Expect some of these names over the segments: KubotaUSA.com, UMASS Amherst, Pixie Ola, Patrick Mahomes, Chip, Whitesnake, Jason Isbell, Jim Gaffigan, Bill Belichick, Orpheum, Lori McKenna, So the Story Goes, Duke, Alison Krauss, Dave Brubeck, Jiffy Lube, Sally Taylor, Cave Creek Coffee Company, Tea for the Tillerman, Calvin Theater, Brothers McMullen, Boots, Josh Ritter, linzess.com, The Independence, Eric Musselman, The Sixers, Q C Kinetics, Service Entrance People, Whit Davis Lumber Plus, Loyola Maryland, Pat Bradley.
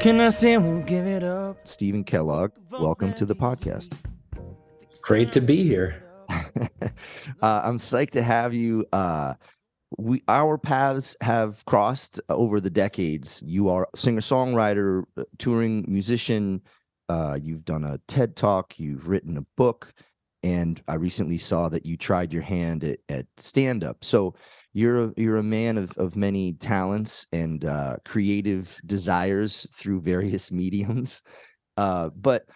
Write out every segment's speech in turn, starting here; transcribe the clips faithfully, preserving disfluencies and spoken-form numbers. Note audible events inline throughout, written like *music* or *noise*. Can I say I won't give it up? Stephen Kellogg, welcome to the podcast. Great to be here. uh, I'm psyched to have you. Uh, we our paths have crossed over the decades. You are a singer-songwriter, touring musician. Uh, you've done a TED Talk. You've written a book. And I recently saw that you tried your hand at, at stand-up. So you're a, you're a man of, of many talents and uh, creative desires through various mediums. Uh, but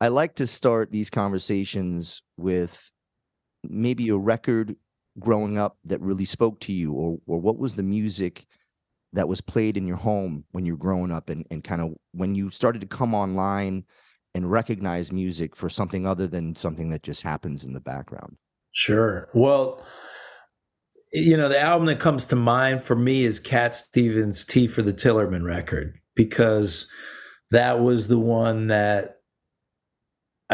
I like to start these conversations with maybe a record growing up that really spoke to you, or or what was the music that was played in your home when you were growing up, and, and kind of when you started to come online and recognize music for something other than something that just happens in the background? Sure. Well, you know, the album that comes to mind for me is Cat Stevens' Tea for the Tillerman record, because that was the one that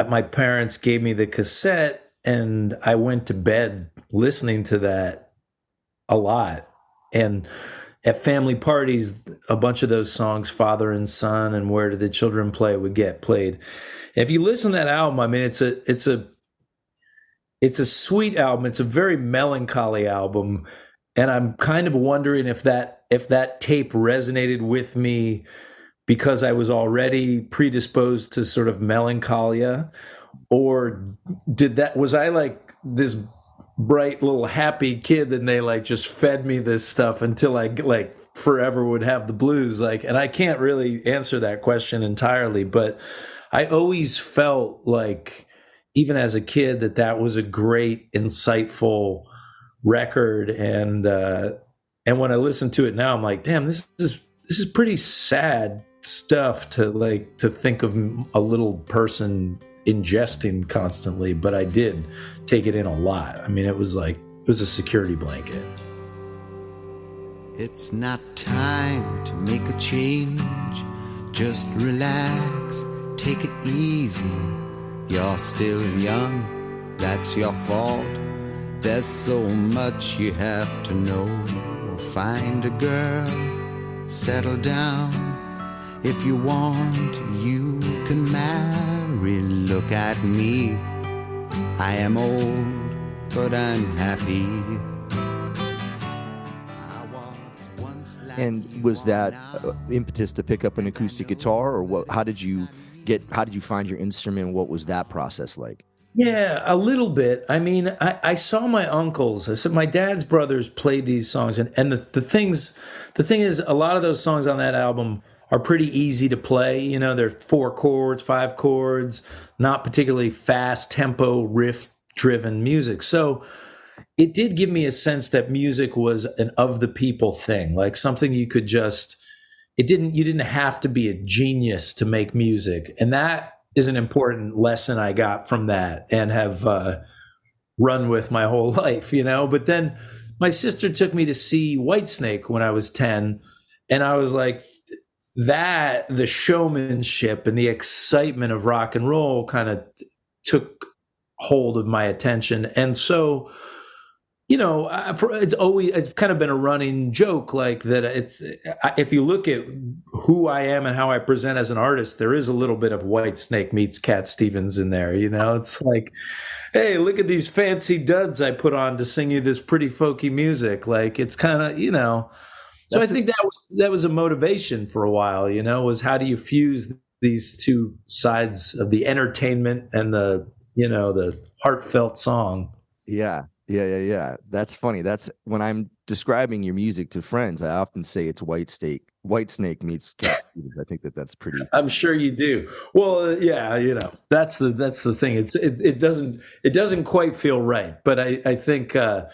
my parents gave me the cassette, and I went to bed listening to that a lot. And at family parties, a bunch of those songs, Father and Son and Where Do the Children Play, would get played. If you listen to that album, I mean, it's a it's a it's a sweet album. It's a very melancholy album. And I'm kind of wondering if that if that tape resonated with me because I was already predisposed to sort of melancholia, or did that was I like this bright little happy kid and they like just fed me this stuff until I like forever would have the blues? Like, and I can't really answer that question entirely, but I always felt like, even as a kid, that that was a great, insightful record. And uh and when I listen to it now, I'm like, damn, this is this is pretty sad stuff to like to think of a little person ingesting constantly, but I did take it in a lot. I mean, it was like, it was a security blanket. It's not time to make a change. Just relax, take it easy. You're still young, that's your fault. There's so much you have to know. Find a girl, settle down. If you want, you can marry. Look at me, I am old, but I'm happy. I was once like and was that uh, impetus to pick up an acoustic guitar, or what? How did you get? How did you find your instrument? What was that process like? Yeah, a little bit. I mean, I, I saw my uncles. I said my dad's brothers played these songs, and and the, the things. The thing is, a lot of those songs on that album are pretty easy to play. You know, they're four chords, five chords, not particularly fast tempo, riff driven music. So it did give me a sense that music was an of the people thing, like something you could just, it didn't, you didn't have to be a genius to make music. And that is an important lesson I got from that and have uh, run with my whole life, you know. But then my sister took me to see Whitesnake when I was ten, and I was like, that the showmanship and the excitement of rock and roll kind of t- took hold of my attention. And so, you know, I, for, it's always, it's kind of been a running joke, like that it's, I, if you look at who I am and how I present as an artist, there is a little bit of Whitesnake meets Cat Stevens in there. You know, it's like, hey, look at these fancy duds I put on to sing you this pretty folky music. Like, it's kind of, you know. So I think that was that was a motivation for a while, you know, was how do you fuse these two sides of the entertainment and the, you know, the heartfelt song? Yeah, yeah, yeah, yeah. That's funny. That's when I'm describing your music to friends, I often say it's Whitesnake, Whitesnake meets Cat Stevens. I think that that's pretty. I'm sure you do. Well, yeah, you know, that's the that's the thing. It's it, it doesn't it doesn't quite feel right, but I I think uh,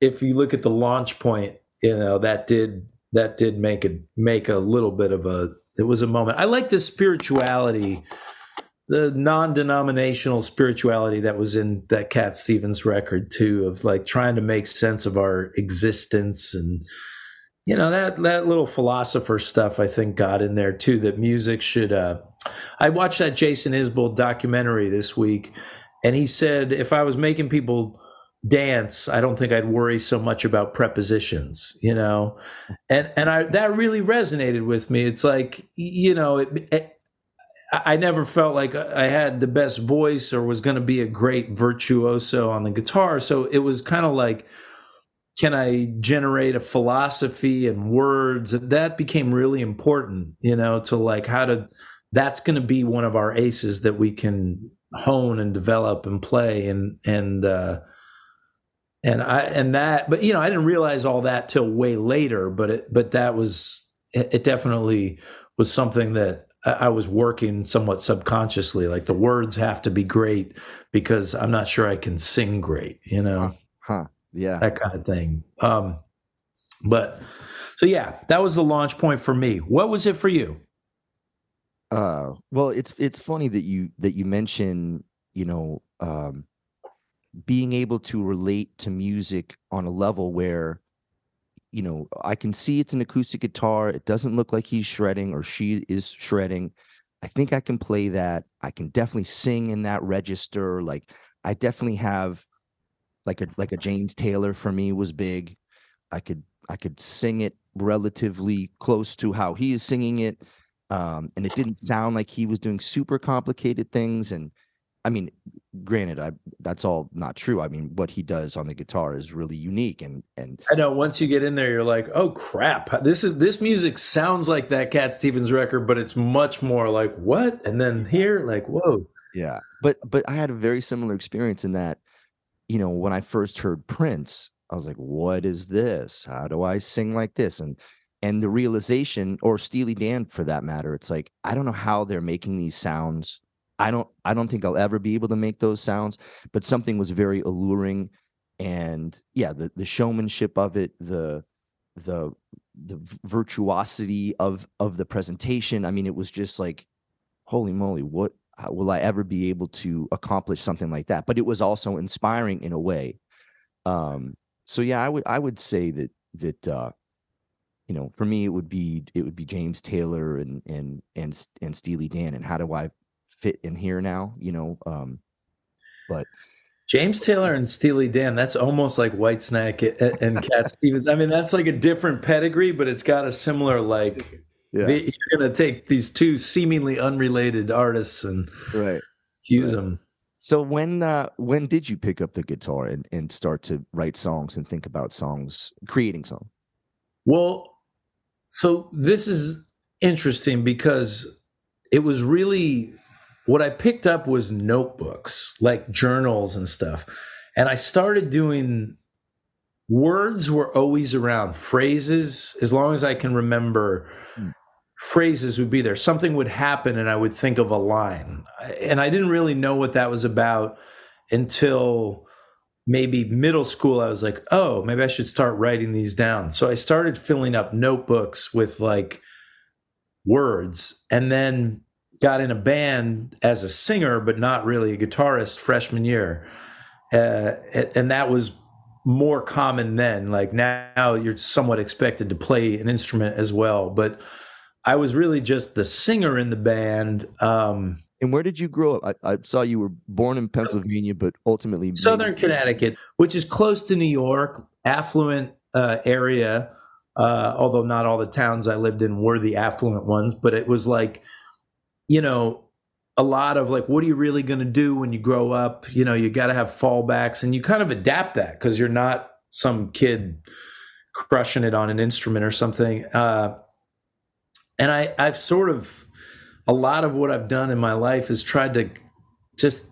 if you look at the launch point, you know, that did. That did make it make a little bit of a, it was a moment. I like this spirituality, the non-denominational spirituality that was in that Cat Stevens record too, of like trying to make sense of our existence. And, you know, that, that little philosopher stuff I think got in there too, that music should, uh, I watched that Jason Isbell documentary this week, and he said, if I was making people dance, I don't think I'd worry so much about prepositions, you know, and and I that really resonated with me. It's like, you know, it, it, I never felt like I had the best voice or was going to be a great virtuoso on the guitar. So it was kind of like, can I generate a philosophy and words? That became really important, you know, to like how to, that's going to be one of our aces that we can hone and develop and play. And, and, uh, and I, and that, but, you know, I didn't realize all that till way later, but it, but that was, it definitely was something that I was working somewhat subconsciously, like the words have to be great because I'm not sure I can sing great, you know? Huh. Yeah. That kind of thing. Um, but so, yeah, that was the launch point for me. What was it for you? Uh, well, it's, it's funny that you, that you mention, you know, um, being able to relate to music on a level where, you know, I can see it's an acoustic guitar. It doesn't look like he's shredding or she is shredding. I think I can play that. I can definitely sing in that register. Like I definitely have like a, like a James Taylor for me was big. I could, I could sing it relatively close to how he is singing it. Um, and it didn't sound like he was doing super complicated things. And I mean, granted, I that's all not true. I mean, what he does on the guitar is really unique, and and I know once you get in there, you're like, oh crap, this is this music sounds like that Cat Stevens record, but it's much more like what? And then here, like, whoa, yeah. But but I had a very similar experience in that, you know, when I first heard Prince, I was like, what is this? How do I sing like this? And and the realization, or Steely Dan for that matter, it's like I don't know how they're making these sounds. I don't I don't think I'll ever be able to make those sounds, but something was very alluring. And yeah, the, the showmanship of it, the the the virtuosity of of the presentation. I mean, it was just like, holy moly, what how will I ever be able to accomplish something like that? But it was also inspiring in a way. Um, so yeah, I would I would say that that uh, you know, for me it would be it would be James Taylor and and and and Steely Dan, and how do I fit in here now, you know, um, but James Taylor and Steely Dan, that's almost like Whitesnake and, and Cat Stevens. I mean, that's like a different pedigree, but it's got a similar, like, yeah. the, you're going to take these two seemingly unrelated artists and right. use right. them. So when, uh, when did you pick up the guitar and, and start to write songs and think about songs, creating songs? Well, so this is interesting because it was really, what I picked up was notebooks, like journals and stuff. And I started doing, words were always around, phrases, as long as I can remember, mm. phrases would be there. Something would happen and I would think of a line. And I didn't really know what that was about until maybe middle school. I was like, oh, maybe I should start writing these down. So I started filling up notebooks with like words, and then got in a band as a singer, but not really a guitarist, freshman year. Uh, and that was more common then. Like now you're somewhat expected to play an instrument as well. But I was really just the singer in the band. Um, and where did you grow up? I, I saw you were born in Pennsylvania, but ultimately Southern Connecticut, which is close to New York, affluent uh, area. Uh, although not all the towns I lived in were the affluent ones, but it was like, you know, a lot of like, what are you really going to do when you grow up? You know, you got to have fallbacks, and you kind of adapt that because you're not some kid crushing it on an instrument or something. Uh, and I, I've sort of, a lot of what I've done in my life is tried to just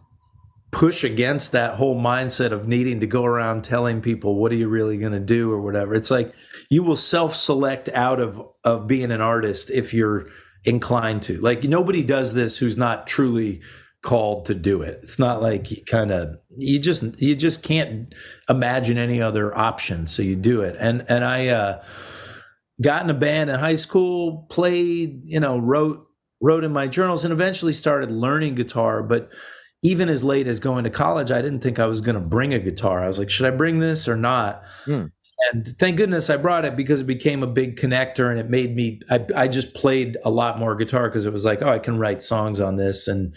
push against that whole mindset of needing to go around telling people, what are you really going to do or whatever. It's like, you will self-select out of, of being an artist if you're inclined to. Like, nobody does this who's not truly called to do it. It's not like you kind of, you just you just can't imagine any other option, so you do it. And and I uh got in a band in high school, played, you know, wrote wrote in my journals, and eventually started learning guitar. But even as late as going to college, I didn't think I was going to bring a guitar. I was like, should I bring this or not? hmm. And thank goodness I brought it, because it became a big connector, and it made me, I, I just played a lot more guitar because it was like, oh, I can write songs on this. And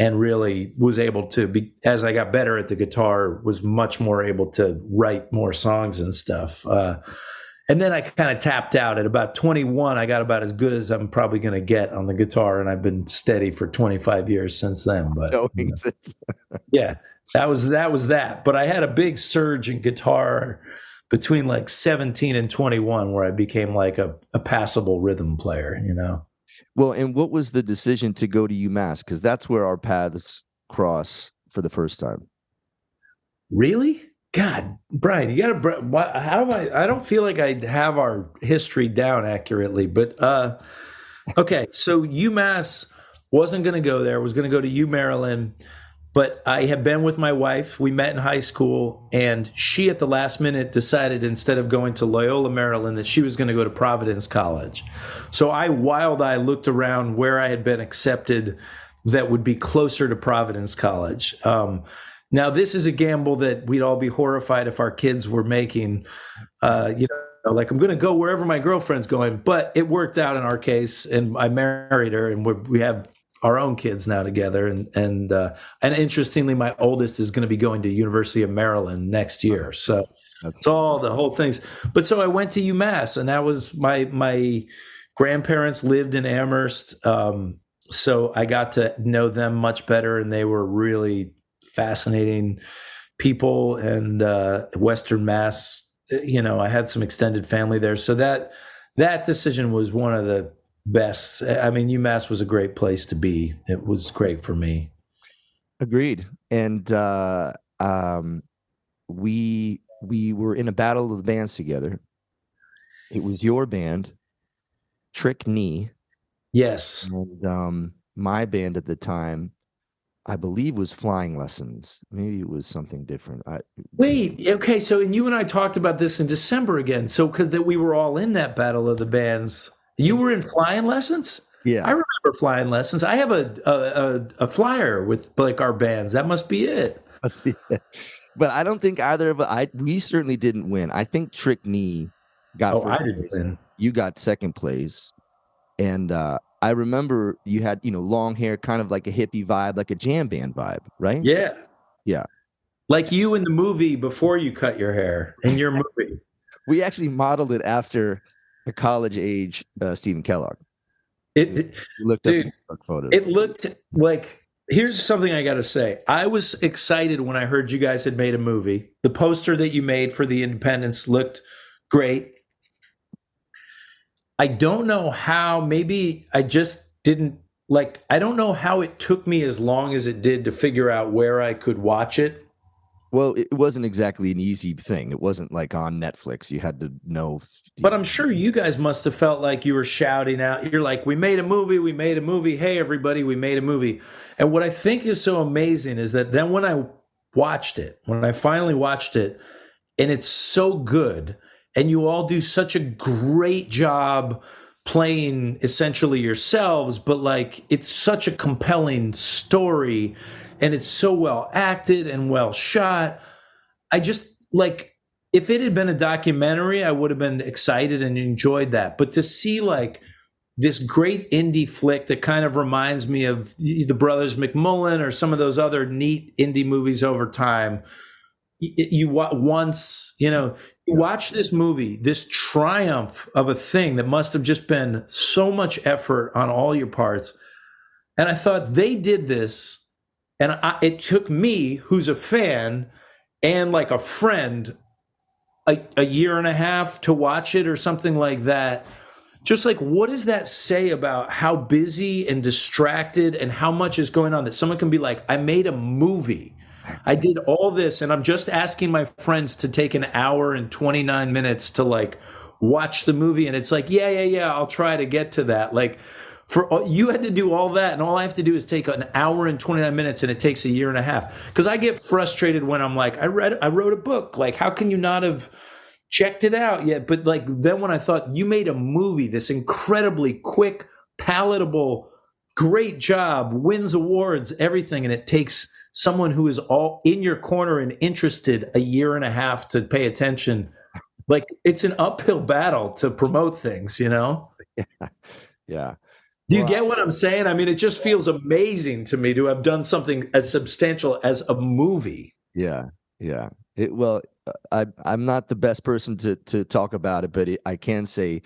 and really was able to be, as I got better at the guitar, was much more able to write more songs and stuff. Uh, and then I kind of tapped out at about twenty-one. I got about as good as I'm probably going to get on the guitar, and I've been steady for twenty-five years since then. But you know, yeah, that was that was that. But I had a big surge in guitar between like seventeen and twenty-one, where I became like a, a passable rhythm player, you know? Well, and what was the decision to go to UMass? Because that's where our paths cross for the first time. Really? God, Brian, you got to, why, how have I, I don't feel like I have our history down accurately, but uh, okay. So UMass, wasn't going to go there, was going to go to U Maryland. But I had been with my wife. We met in high school, and she at the last minute decided instead of going to Loyola, Maryland, that she was going to go to Providence College. So I wild-eyed looked around where I had been accepted that would be closer to Providence College. Um, now, this is a gamble that we'd all be horrified if our kids were making. Uh, you know, like, I'm going to go wherever my girlfriend's going. But it worked out in our case, and I married her, and we're, we have our own kids now together. And, and, uh, and interestingly, my oldest is going to be going to University of Maryland next year. So that's, it's all the whole things. But so I went to UMass, and that was my, my grandparents lived in Amherst. Um, so I got to know them much better, and they were really fascinating people, and, uh, Western Mass, you know, I had some extended family there. So that, that decision was one of the best. I mean, UMass was a great place to be. It was great for me. Agreed. And uh, um, we we were in a battle of the bands together. It was your band, Trick Knee. Yes. And um, my band at the time, I believe, was Flying Lessons. Maybe it was something different. I, Wait, okay. So, and you and I talked about this in December again. So, because that we were all in that battle of the bands. You were in Flying Lessons? Yeah. I remember Flying Lessons. I have a a, a a flyer with like our bands. That must be it. Must be it. But I don't think either of us, I, we certainly didn't win. I think Trick Knee got oh, first I didn't place. Win. You got second place. And uh, I remember you had, you know, long hair, kind of like a hippie vibe, like a jam band vibe, right? Yeah. Yeah. Like you in the movie before you cut your hair in your movie. We actually modeled it after a college age uh, Stephen Kellogg. It, it looked dude, up photos. It looked like, here's something I got to say. I was excited when I heard you guys had made a movie. The poster that you made for The Independence looked great. I don't know how, maybe I just didn't like, I don't know how it took me as long as it did to figure out where I could watch it. Well, it wasn't exactly an easy thing. It wasn't like on Netflix. You had to know. But I'm sure you guys must have felt like you were shouting out. You're like, we made a movie. We made a movie. Hey, everybody, we made a movie. And what I think is so amazing is that then when I watched it, when I finally watched it, and it's so good, and you all do such a great job playing essentially yourselves, but like it's such a compelling story. And it's so well acted and well shot. I just, like, if it had been a documentary, I would have been excited and enjoyed that. But to see, like, this great indie flick that kind of reminds me of the Brothers McMullen or some of those other neat indie movies over time, you once, you know, you watch this movie, this triumph of a thing that must have just been so much effort on all your parts. And I thought they did this. And I, it took me, who's a fan and like a friend, a, a year and a half to watch it or something like that. Just like, what does that say about how busy and distracted and how much is going on that someone can be like, I made a movie. I did all this, and I'm just asking my friends to take an hour and twenty-nine minutes to like watch the movie. And it's like, yeah, yeah, yeah, I'll try to get to that. Like, for you had to do all that, and all I have to do is take an hour and twenty-nine minutes, and it takes a year and a half. Because I get frustrated when I'm like, I read, I wrote a book. Like, how can you not have checked it out yet? But like then when I thought you made a movie, this incredibly quick, palatable, great job, wins awards, everything, and it takes someone who is all in your corner and interested a year and a half to pay attention. Like, it's an uphill battle to promote things, you know? Yeah. Yeah. Do you wow. get what I'm saying? I mean, it just feels amazing to me to have done something as substantial as a movie. Yeah, yeah. It, well, I, I'm not the best person to to talk about it, but it, I can say,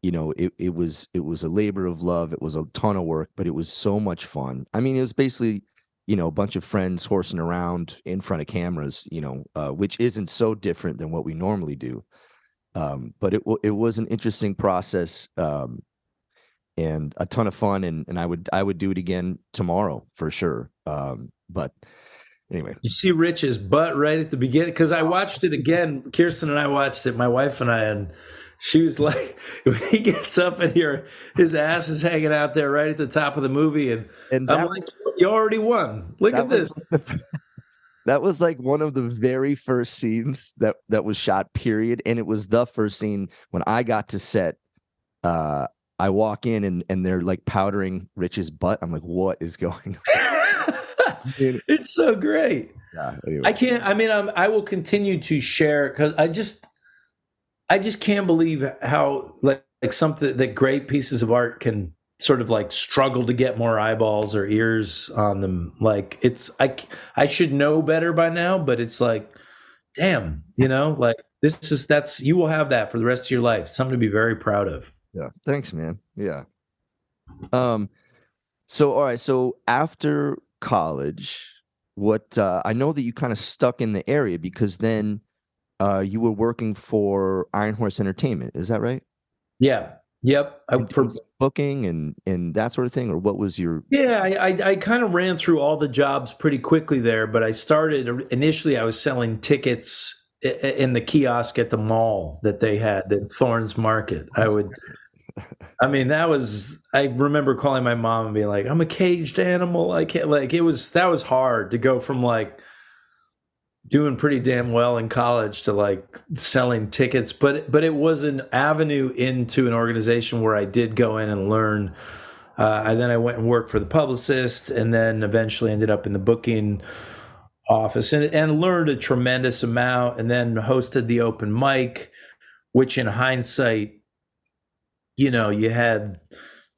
you know, it, it was it was a labor of love. It was a ton of work, but it was so much fun. I mean, it was basically, you know, a bunch of friends horsing around in front of cameras, you know, uh, which isn't so different than what we normally do. Um, but it it was an interesting process. Um, And a ton of fun, and, and I would I would do it again tomorrow for sure. Um, but anyway, you see Rich's butt right at the beginning because I watched it again. Kirsten and I watched it, my wife and I, and she was like, "He gets up in here, his ass is hanging out there right at the top of the movie," and, and I'm like, was, "You already won! Look at was, this." That was like one of the very first scenes that that was shot. Period, and it was the first scene when I got to set. Uh, I walk in and, and they're like powdering Rich's butt. I'm like, what is going on? It's so great. Yeah, anyway. I can't, I mean, I'm, I will continue to share because I just, I just can't believe how like, like something that great pieces of art can sort of like struggle to get more eyeballs or ears on them. Like it's, I, I should know better by now, but it's like, damn, you know, like this is, that's, you will have that for the rest of your life. Something to be very proud of. Yeah. Thanks, man. Yeah. Um, so, all right. So after college, what, uh, I know that you kind of stuck in the area because then, uh, you were working for Iron Horse Entertainment. Is that right? Yeah. Yep. I, for booking and, and that sort of thing, or what was your, yeah, I, I, I kind of ran through all the jobs pretty quickly there, but I started initially, I was selling tickets in the kiosk at the mall that they had in Thorne's Market. I would, I mean, that was, I remember calling my mom and being like, I'm a caged animal. I can't, like, it was, that was hard to go from like doing pretty damn well in college to like selling tickets. But, but it was an avenue into an organization where I did go in and learn. Uh, and then I went and worked for the publicist and then eventually ended up in the booking office and, and learned a tremendous amount, and then hosted the open mic, which in hindsight, you know, you had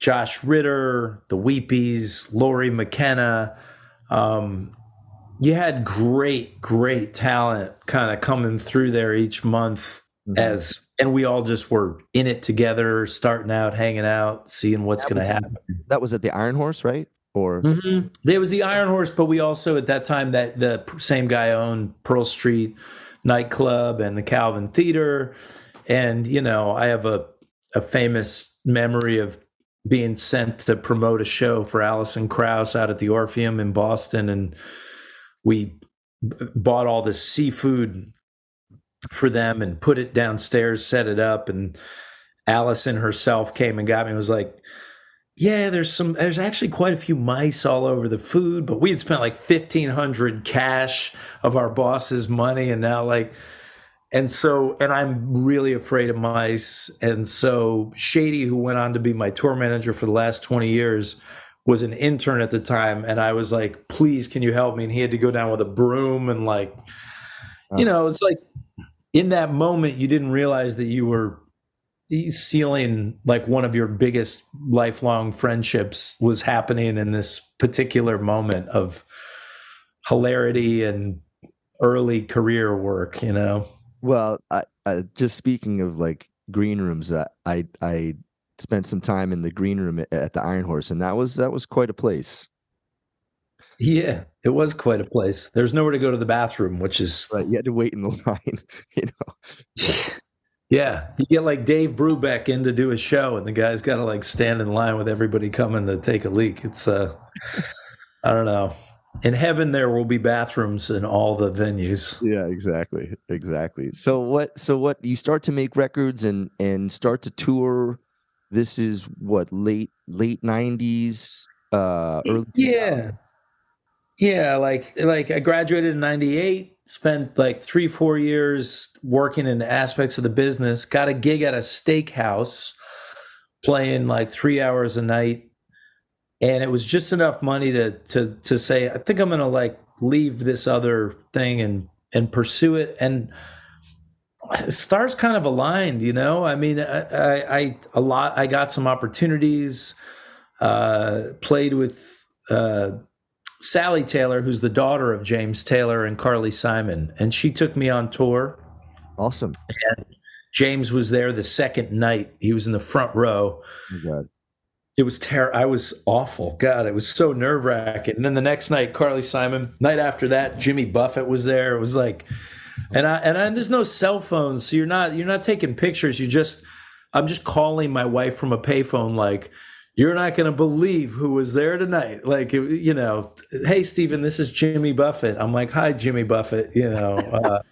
Josh Ritter, the Weepies, Lori McKenna. Um, you had great, great talent kind of coming through there each month mm-hmm. as, and we all just were in it together, starting out, hanging out, seeing what's going to happen. That was at the Iron Horse, right? Or mm-hmm. There was the Iron Horse, but we also at that time that the same guy owned Pearl Street Nightclub and the Calvin Theater, and you know I have a a famous memory of being sent to promote a show for Alison Krauss out at the Orpheum in Boston, and we b- bought all this seafood for them and put it downstairs, set it up, and Alison herself came and got me and was like, yeah, there's some, there's actually quite a few mice all over the food, but we had spent like fifteen hundred cash of our boss's money. And now like, and so, and I'm really afraid of mice. And so Shady, who went on to be my tour manager for the last twenty years, was an intern at the time. And I was like, please, can you help me? And he had to go down with a broom and like, oh. you know, it's like in that moment, you didn't realize that you were sealing like one of your biggest lifelong friendships was happening in this particular moment of hilarity and early career work, you know? Well, I, I just speaking of like green rooms, I, I, I spent some time in the green room at, at the Iron Horse, and that was, that was quite a place. Yeah, it was quite a place. There's nowhere to go to the bathroom, which is right, you had to wait in the line, you know? Yeah, you get like Dave Brubeck in to do a show, and the guy's got to like stand in line with everybody coming to take a leak. It's, uh, I don't know. In heaven, there will be bathrooms in all the venues. Yeah, exactly, exactly. So what? So what? You start to make records and and start to tour. This is what late late nineties, uh, early yeah, two thousands. Yeah. Like like I graduated in ninety-eight. Spent like three, four years working in aspects of the business, got a gig at a steakhouse playing like three hours a night. And it was just enough money to to to say, I think I'm going to like leave this other thing and, and pursue it. And stars kind of aligned, you know, I mean, I, I, I a lot, I got some opportunities. uh, played with uh, Sally Taylor, who's the daughter of James Taylor and Carly Simon. And she took me on tour. Awesome. And James was there the second night. He was in the front row. Oh, God. It was terrible. I was awful. God, it was so nerve wracking. And then the next night, Carly Simon. Night after that, Jimmy Buffett was there. It was like, and I and I, there's no cell phones, so you're not you're not taking pictures. You just, I'm just calling my wife from a payphone. Like, you're not going to believe who was there tonight. Like, you know, hey Stephen, this is Jimmy Buffett. I'm like, hi Jimmy Buffett. You know, uh,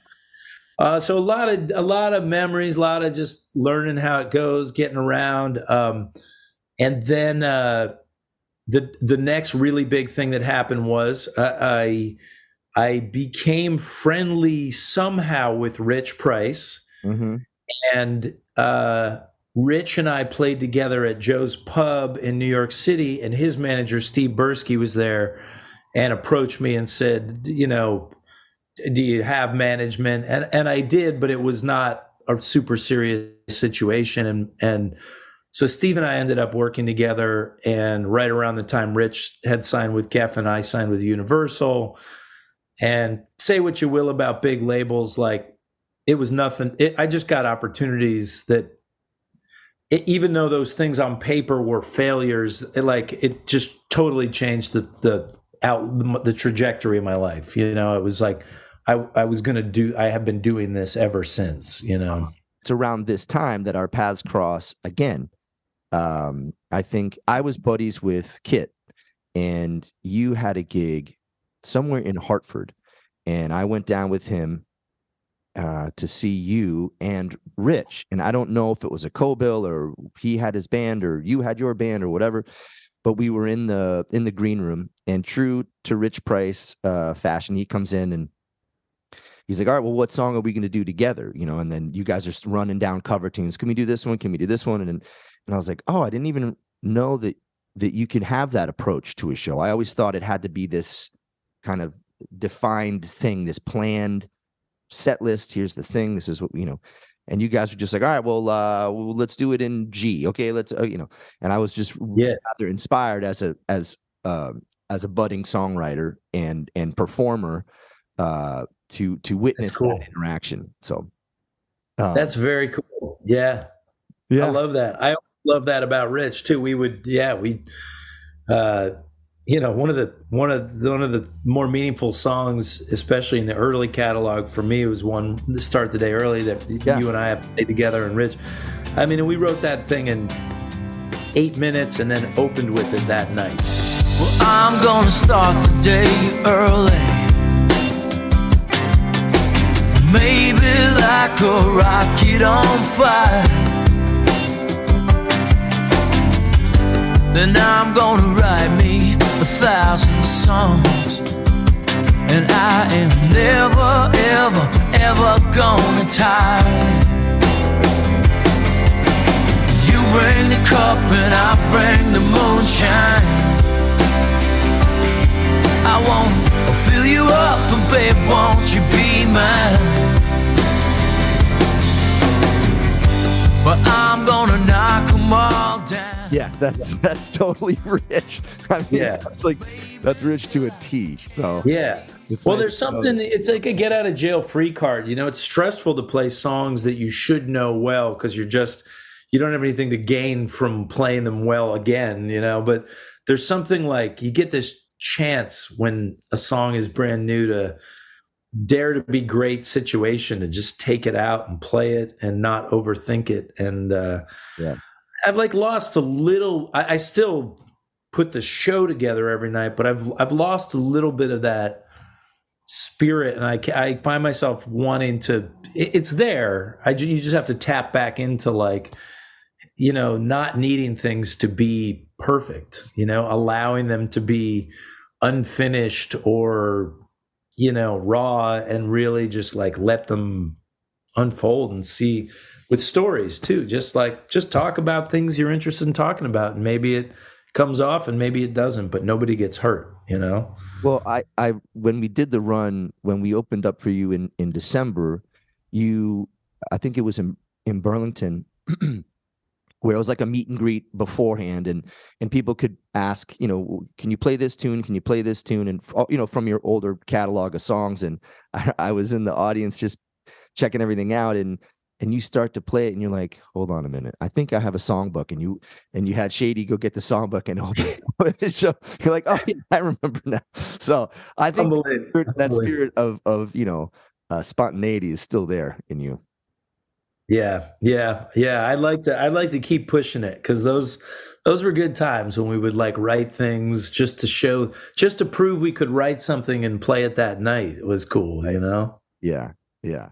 uh, so a lot of a lot of memories, a lot of just learning how it goes, getting around. Um, And then uh, the the next really big thing that happened was uh, I I became friendly somehow with Rich Price, mm-hmm. and uh, Rich and I played together at Joe's Pub in New York City, and his manager Steve Bursky was there, and approached me and said, you know, do you have management? And and I did, but it was not a super serious situation, and and. So Steve and I ended up working together, and right around the time Rich had signed with Geffen and I signed with Universal. And say what you will about big labels, like it was nothing. It, I just got opportunities that it, even though those things on paper were failures, it, like it just totally changed the the out the trajectory of my life. You know, it was like I I was gonna do. I have been doing this ever since. You know, it's around this time that our paths cross again. Um, I think I was buddies with Kit, and you had a gig somewhere in Hartford, and I went down with him uh, to see you and Rich. And I don't know if it was a co-bill or he had his band or you had your band or whatever, but we were in the in the green room. And true to Rich Price uh, fashion, he comes in and he's like, all right, well, what song are we going to do together? You know, and then you guys are running down cover tunes. Can we do this one? Can we do this one? And then. And I was like, oh, I didn't even know that that you can have that approach to a show. I always thought it had to be this kind of defined thing, this planned set list. Here's the thing. This is what, you know, and you guys were just like, all right, well, uh, well let's do it in G. Okay, let's, uh, you know, and I was just yeah. rather inspired as a as um, as a budding songwriter and and performer uh, to to witness cool. that interaction. So um, that's very cool. Yeah. Yeah. I love that. I love that about Rich too. We would, yeah, we, uh, you know, one of the, one of the, one of the more meaningful songs, especially in the early catalog for me, was one, Start the Day Early, that yeah. you and I have played together, and Rich. I mean, we wrote that thing in eight minutes and then opened with it that night. Well, I'm going to start the day early. Maybe like a rocket on fire. Then I'm gonna write me a thousand songs, and I am never, ever, ever gonna tire. You bring the cup and I bring the moonshine. I won't fill you up, and babe, won't you be mine? But I'm gonna knock them all down. Yeah, that's that's totally Rich. I mean, yeah, that's like that's Rich to a T. So yeah, well, nice. There's something. It's like a get out of jail free card. You know, it's stressful to play songs that you should know well because you're just you don't have anything to gain from playing them well again. You know, but there's something like you get this chance when a song is brand new to. Dare to be great situation to just take it out and play it and not overthink it. And uh, yeah. I've like lost a little. I, I still put the show together every night, but I've I've lost a little bit of that spirit, and I I find myself wanting to. It, it's there. I you just have to tap back into like you know not needing things to be perfect. You know, allowing them to be unfinished or. You know, raw, and really just like let them unfold and see with stories too. Just like, just talk about things you're interested in talking about, and maybe it comes off and maybe it doesn't, but nobody gets hurt, you know? Well, I, I, when we did the run, when we opened up for you in, in December, you, I think it was in, in Burlington where it was like a meet and greet beforehand, and and people could ask, you know, can you play this tune? Can you play this tune? And, you know, from your older catalog of songs. And I, I was in the audience just checking everything out, and and you start to play it, and you're like, hold on a minute, I think I have a songbook. And you and you had Shady go get the songbook and open it. So you're like, oh, yeah, I remember now. So I think that spirit, that spirit of of you know uh, spontaneity is still there in you. Yeah, yeah, yeah. I like to I like to keep pushing it, because those those were good times when we would like write things just to show, just to prove we could write something and play it that night. It was cool, you know? Yeah, yeah.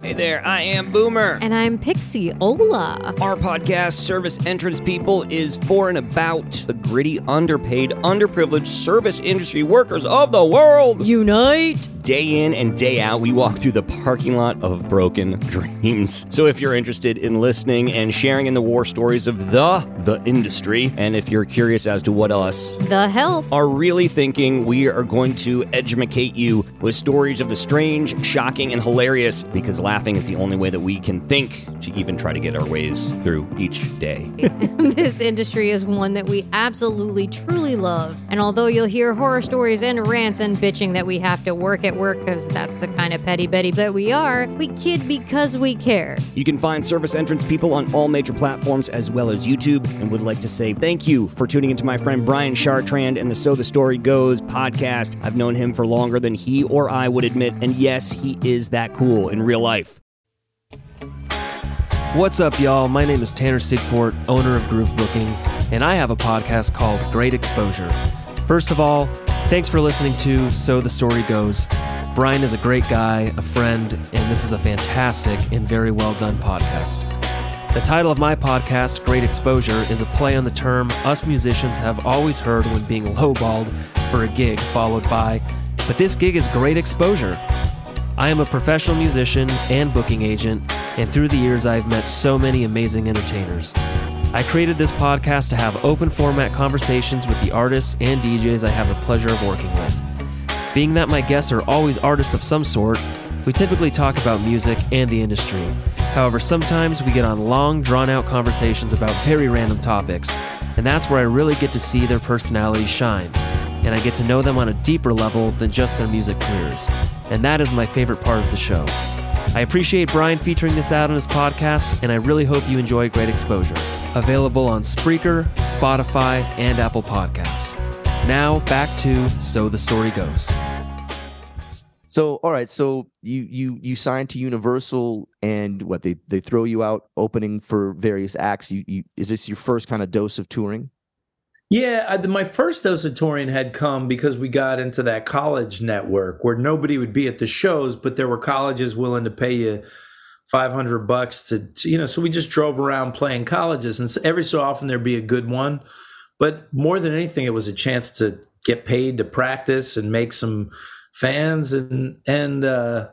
Hey there, I am Boomer. And I'm Pixie Ola. Our podcast, Service Entrance People, is for and about the gritty, underpaid, underprivileged service industry workers of the world. Unite! Day in and day out, we walk through the parking lot of broken dreams. So if you're interested in listening and sharing in the war stories of the, the industry, and if you're curious as to what us, the help, are really thinking, we are going to edumacate you with stories of the strange, shocking, and hilarious, because laughing is the only way that we can think to even try to get our ways through each day. This industry is one that we absolutely, truly love. And although you'll hear horror stories and rants and bitching that we have to work at work, because that's the kind of petty Betty that we are, we kid because we care. You can find Service Entrance People on all major platforms as well as YouTube, and would like to say thank you for tuning into my friend Brian Chartrand and the So the Story Goes podcast. I've known him for longer than he or I would admit, and yes, he is that cool in real life. What's up, y'all? My name is Tanner Sigfort, owner of Groove Booking, and I have a podcast called Great Exposure. First of all, thanks for listening to So the Story Goes. Brian is a great guy, a friend, and this is a fantastic and very well done podcast. The title of my podcast, Great Exposure, is a play on the term us musicians have always heard when being lowballed for a gig, followed by, but this gig is great exposure. I am a professional musician and booking agent, and through the years I have met so many amazing entertainers. I created this podcast to have open format conversations with the artists and D Js I have the pleasure of working with. Being that my guests are always artists of some sort, we typically talk about music and the industry. However, sometimes we get on long, drawn-out conversations about very random topics, and that's where I really get to see their personalities shine, and I get to know them on a deeper level than just their music careers. And that is my favorite part of the show. I appreciate Brian featuring this out on his podcast, and I really hope you enjoy Great Exposure. Available on Spreaker, Spotify, and Apple Podcasts. Now, back to So the Story Goes. So, all right, so you you you signed to Universal, and what, they, they throw you out opening for various acts. You, you is this your first kind of dose of touring? Yeah, I, my first dose of touring had come because we got into that college network where nobody would be at the shows, but there were colleges willing to pay you five hundred bucks to, to, you know, so we just drove around playing colleges, and every so often there'd be a good one. But more than anything, it was a chance to get paid to practice and make some fans. And, and, uh,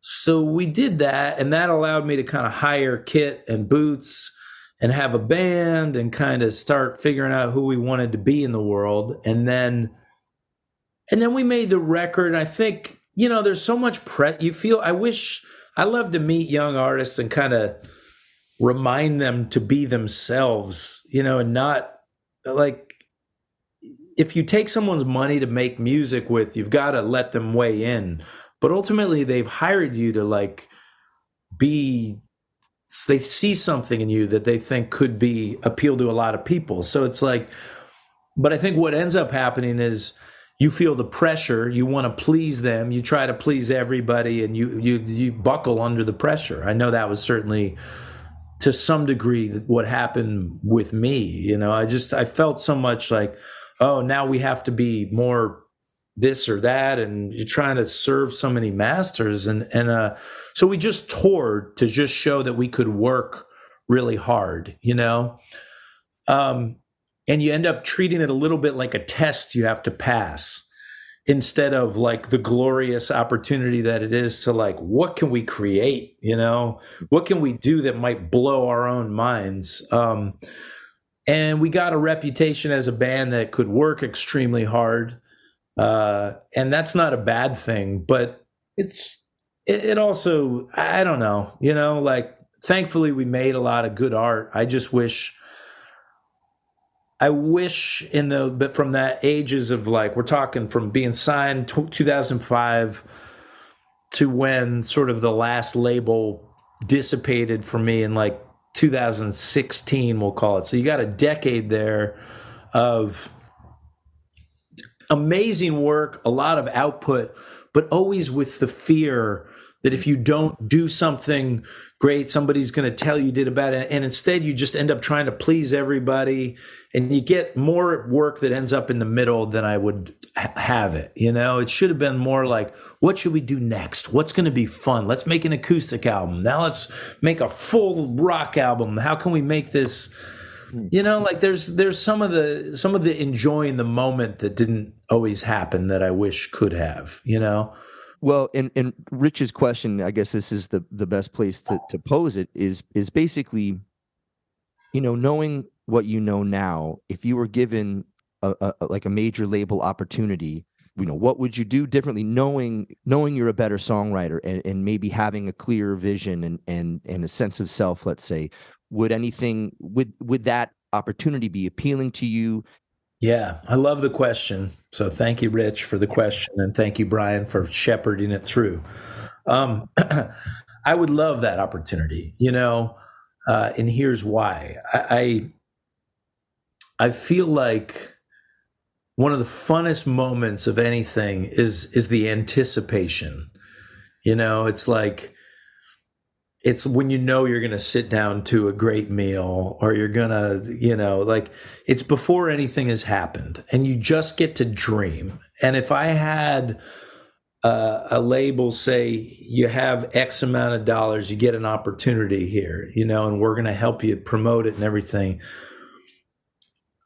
so we did that, and that allowed me to kind of hire Kit and Boots and have a band and kind of start figuring out who we wanted to be in the world. And then, and then we made the record. I think, you know, there's so much pre you feel, I wish, I love to meet young artists and kind of remind them to be themselves, you know, and not like, if you take someone's money to make music with, you've got to let them weigh in, but ultimately they've hired you to like be, so they see something in you that they think could be appeal to a lot of people. So it's like, but I think what ends up happening is you feel the pressure. You want to please them. You try to please everybody, and you you you buckle under the pressure. I know that was certainly to some degree what happened with me. You know, I just, I felt so much like, oh, now we have to be more this or that, and you're trying to serve so many masters, and and uh so we just toured to just show that we could work really hard, you know, um and you end up treating it a little bit like a test you have to pass, instead of like the glorious opportunity that it is to like, what can we create, you know, what can we do that might blow our own minds. Um and we got a reputation as a band that could work extremely hard. Uh, and that's not a bad thing, but it's, it, it also, I don't know, you know, like, thankfully we made a lot of good art. I just wish I wish in the, but from that ages of like, we're talking from being signed t- two thousand five to when sort of the last label dissipated for me in like two thousand sixteen, we'll call it. So you got a decade there of amazing work, a lot of output, but always with the fear that if you don't do something great, somebody's going to tell you did about it. And instead you just end up trying to please everybody and you get more work that ends up in the middle than I would ha- have it. You know, it should have been more like, what should we do next? What's going to be fun? Let's make an acoustic album. Now let's make a full rock album. How can we make this, you know, like there's, there's some of the, some of the enjoying the moment that didn't always happen that I wish could have, you know? Well, and, and Rich's question, I guess this is the, the best place to, to pose it, is is basically, you know, knowing what you know now, if you were given a, a like a major label opportunity, you know, what would you do differently, knowing knowing you're a better songwriter and, and maybe having a clearer vision and, and and a sense of self, let's say, would anything would would that opportunity be appealing to you? Yeah, I love the question. So thank you, Rich, for the question. And thank you, Brian, for shepherding it through. Um, I would love that opportunity, you know, uh, and here's why. I, I I feel like one of the funnest moments of anything is is the anticipation. You know, it's like, it's when you know you're going to sit down to a great meal or you're going to, you know, like it's before anything has happened and you just get to dream. And if I had uh, a label say you have X amount of dollars, you get an opportunity here, you know, and we're going to help you promote it and everything.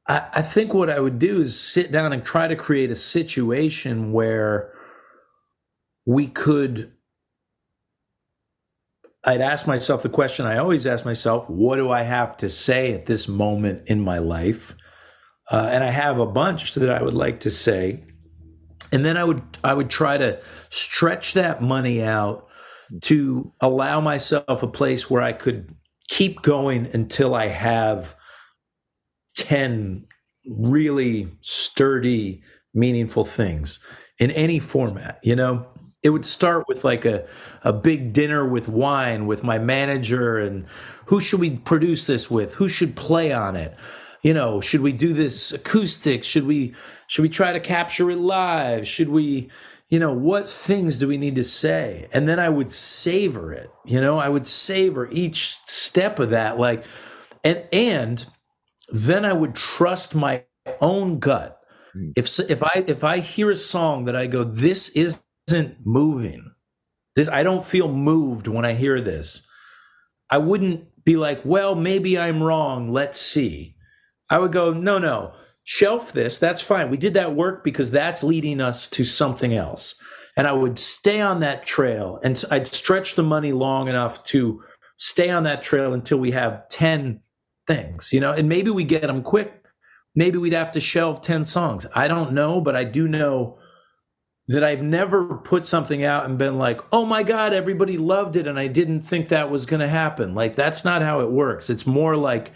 I, I think what I would do is sit down and try to create a situation where we could I'd ask myself the question I always ask myself, what do I have to say at this moment in my life? Uh, and I have a bunch that I would like to say. And then I would I would try to stretch that money out to allow myself a place where I could keep going until I have ten really sturdy, meaningful things in any format, you know? It would start with like a, a big dinner with wine with my manager and who should we produce this with? Who should play on it? You know, should we do this acoustic? Should we should we try to capture it live? Should we, you know, what things do we need to say? And then I would savor it. You know, I would savor each step of that. Like, and and then I would trust my own gut. If if I if I hear a song that I go, this is isn't moving. This I don't feel moved when I hear this. I wouldn't be like, well, maybe I'm wrong. Let's see. I would go, no, no, shelf this. That's fine. We did that work because that's leading us to something else. And I would stay on that trail and I'd stretch the money long enough to stay on that trail until we have ten things, you know, and maybe we get them quick. Maybe we'd have to shelve ten songs. I don't know, but I do know that I've never put something out and been like, oh my God, everybody loved it and I didn't think that was going to happen. Like, that's not how it works. It's more like,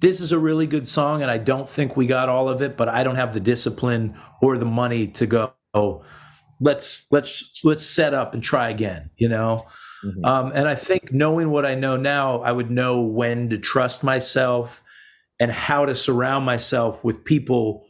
this is a really good song and I don't think we got all of it, but I don't have the discipline or the money to go, oh, let's, let's, let's set up and try again, you know? Mm-hmm. Um, and I think knowing what I know now, I would know when to trust myself and how to surround myself with people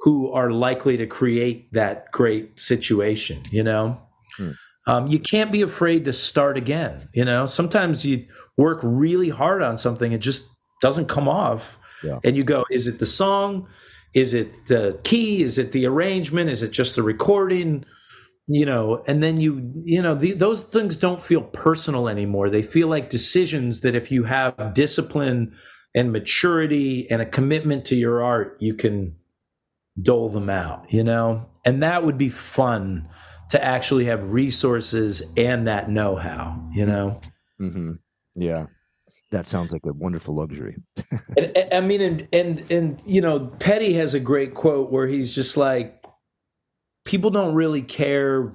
who are likely to create that great situation, you know? Hmm. Um, you can't be afraid to start again, you know? Sometimes you work really hard on something, it just doesn't come off. Yeah. And you go, is it the song? Is it the key? Is it the arrangement? Is it just the recording? You know, and then you, you know, the, those things don't feel personal anymore. They feel like decisions that if you have discipline and maturity and a commitment to your art, you can dole them out, you know? And that would be fun to actually have resources and that know-how, you know? Mm-hmm. Yeah. That sounds like a wonderful luxury. and, and, I mean, and, and, and, you know, Petty has a great quote where he's just like, people don't really care,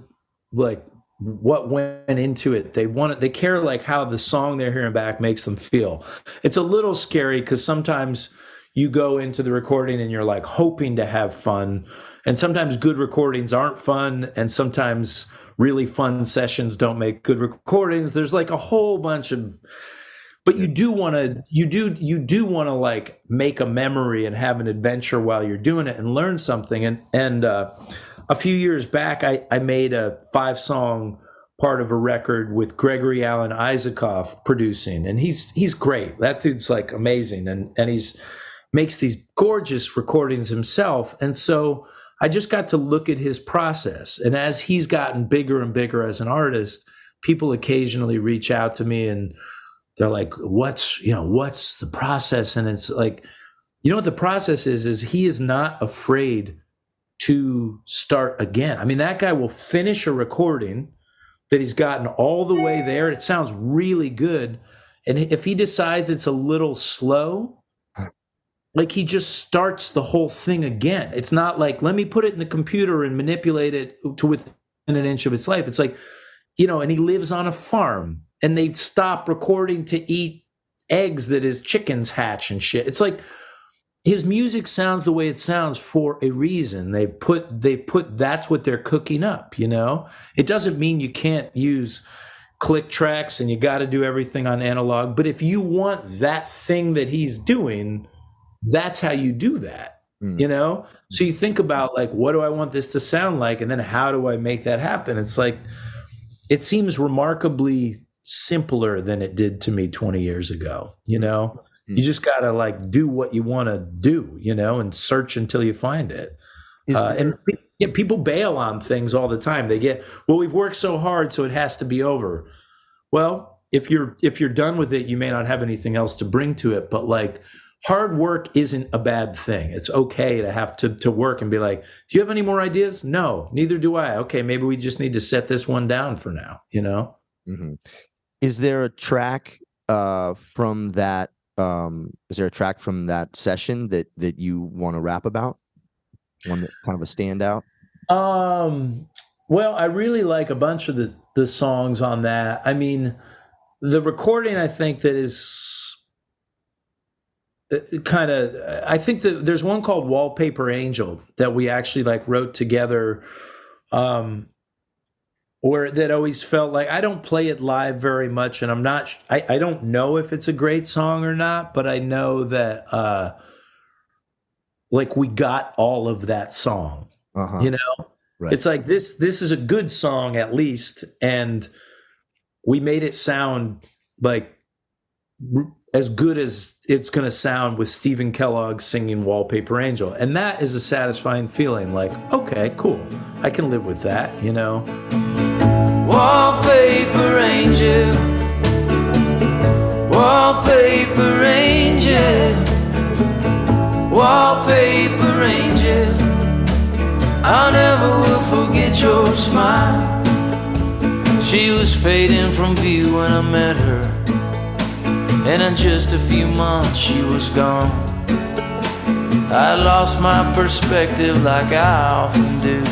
like, what went into it. They want it. They care, like, how the song they're hearing back makes them feel. It's a little scary because sometimes you go into the recording and you're like hoping to have fun. And sometimes good recordings aren't fun. And sometimes really fun sessions don't make good recordings. There's like a whole bunch of, but you do want to, you do, you do want to like make a memory and have an adventure while you're doing it and learn something. And, and, uh, a few years back, I, I made a five song part of a record with Gregory Alan Isaacoff producing, and he's, he's great. That dude's like amazing. And, and he's makes these gorgeous recordings himself. And so I just got to look at his process. And as he's gotten bigger and bigger as an artist, people occasionally reach out to me and they're like, what's, you know, what's the process? And it's like, you know what the process is, is he is not afraid to start again. I mean, that guy will finish a recording that he's gotten all the way there. It sounds really good. And if he decides it's a little slow, like he just starts the whole thing again. It's not like, let me put it in the computer and manipulate it to within an inch of its life. It's like, you know, and he lives on a farm and they stop recording to eat eggs that his chickens hatch and shit. It's like, his music sounds the way it sounds for a reason. They've put, they've put, that's what they're cooking up, you know? It doesn't mean you can't use click tracks and you got to do everything on analog. But if you want that thing that he's doing, that's how you do that, mm. you know? So you think about like, what do I want this to sound like? And then how do I make that happen? It's like, it seems remarkably simpler than it did to me twenty years ago, you know? You just got to like do what you want to do, you know, and search until you find it. Uh, and yeah, people bail on things all the time. They get, well, we've worked so hard, so it has to be over. Well, if you're, if you're done with it, you may not have anything else to bring to it. But like hard work isn't a bad thing. It's okay to have to, to work and be like, do you have any more ideas? No, neither do I. Okay, maybe we just need to set this one down for now, you know? Mm-hmm. Is there a track uh, from that? Um, is there a track from that session that, that you want to rap about? One that kind of a standout? Um, well, I really like a bunch of the, the songs on that. I mean, the recording, I think that is kind of, I think that there's one called Wallpaper Angel that we actually like wrote together, um, or that always felt like, I don't play it live very much, and I'm not, I, I don't know if it's a great song or not, but I know that, uh, like, we got all of that song, uh-huh. you know? Right. It's like, this this is a good song, at least, and we made it sound, like, r- as good as it's going to sound with Stephen Kellogg singing Wallpaper Angel. And that is a satisfying feeling, like, okay, cool, I can live with that, you know? Wallpaper angel, wallpaper angel, wallpaper angel, I never will forget your smile. She was fading from view when I met her, and in just a few months she was gone. I lost my perspective like I often do.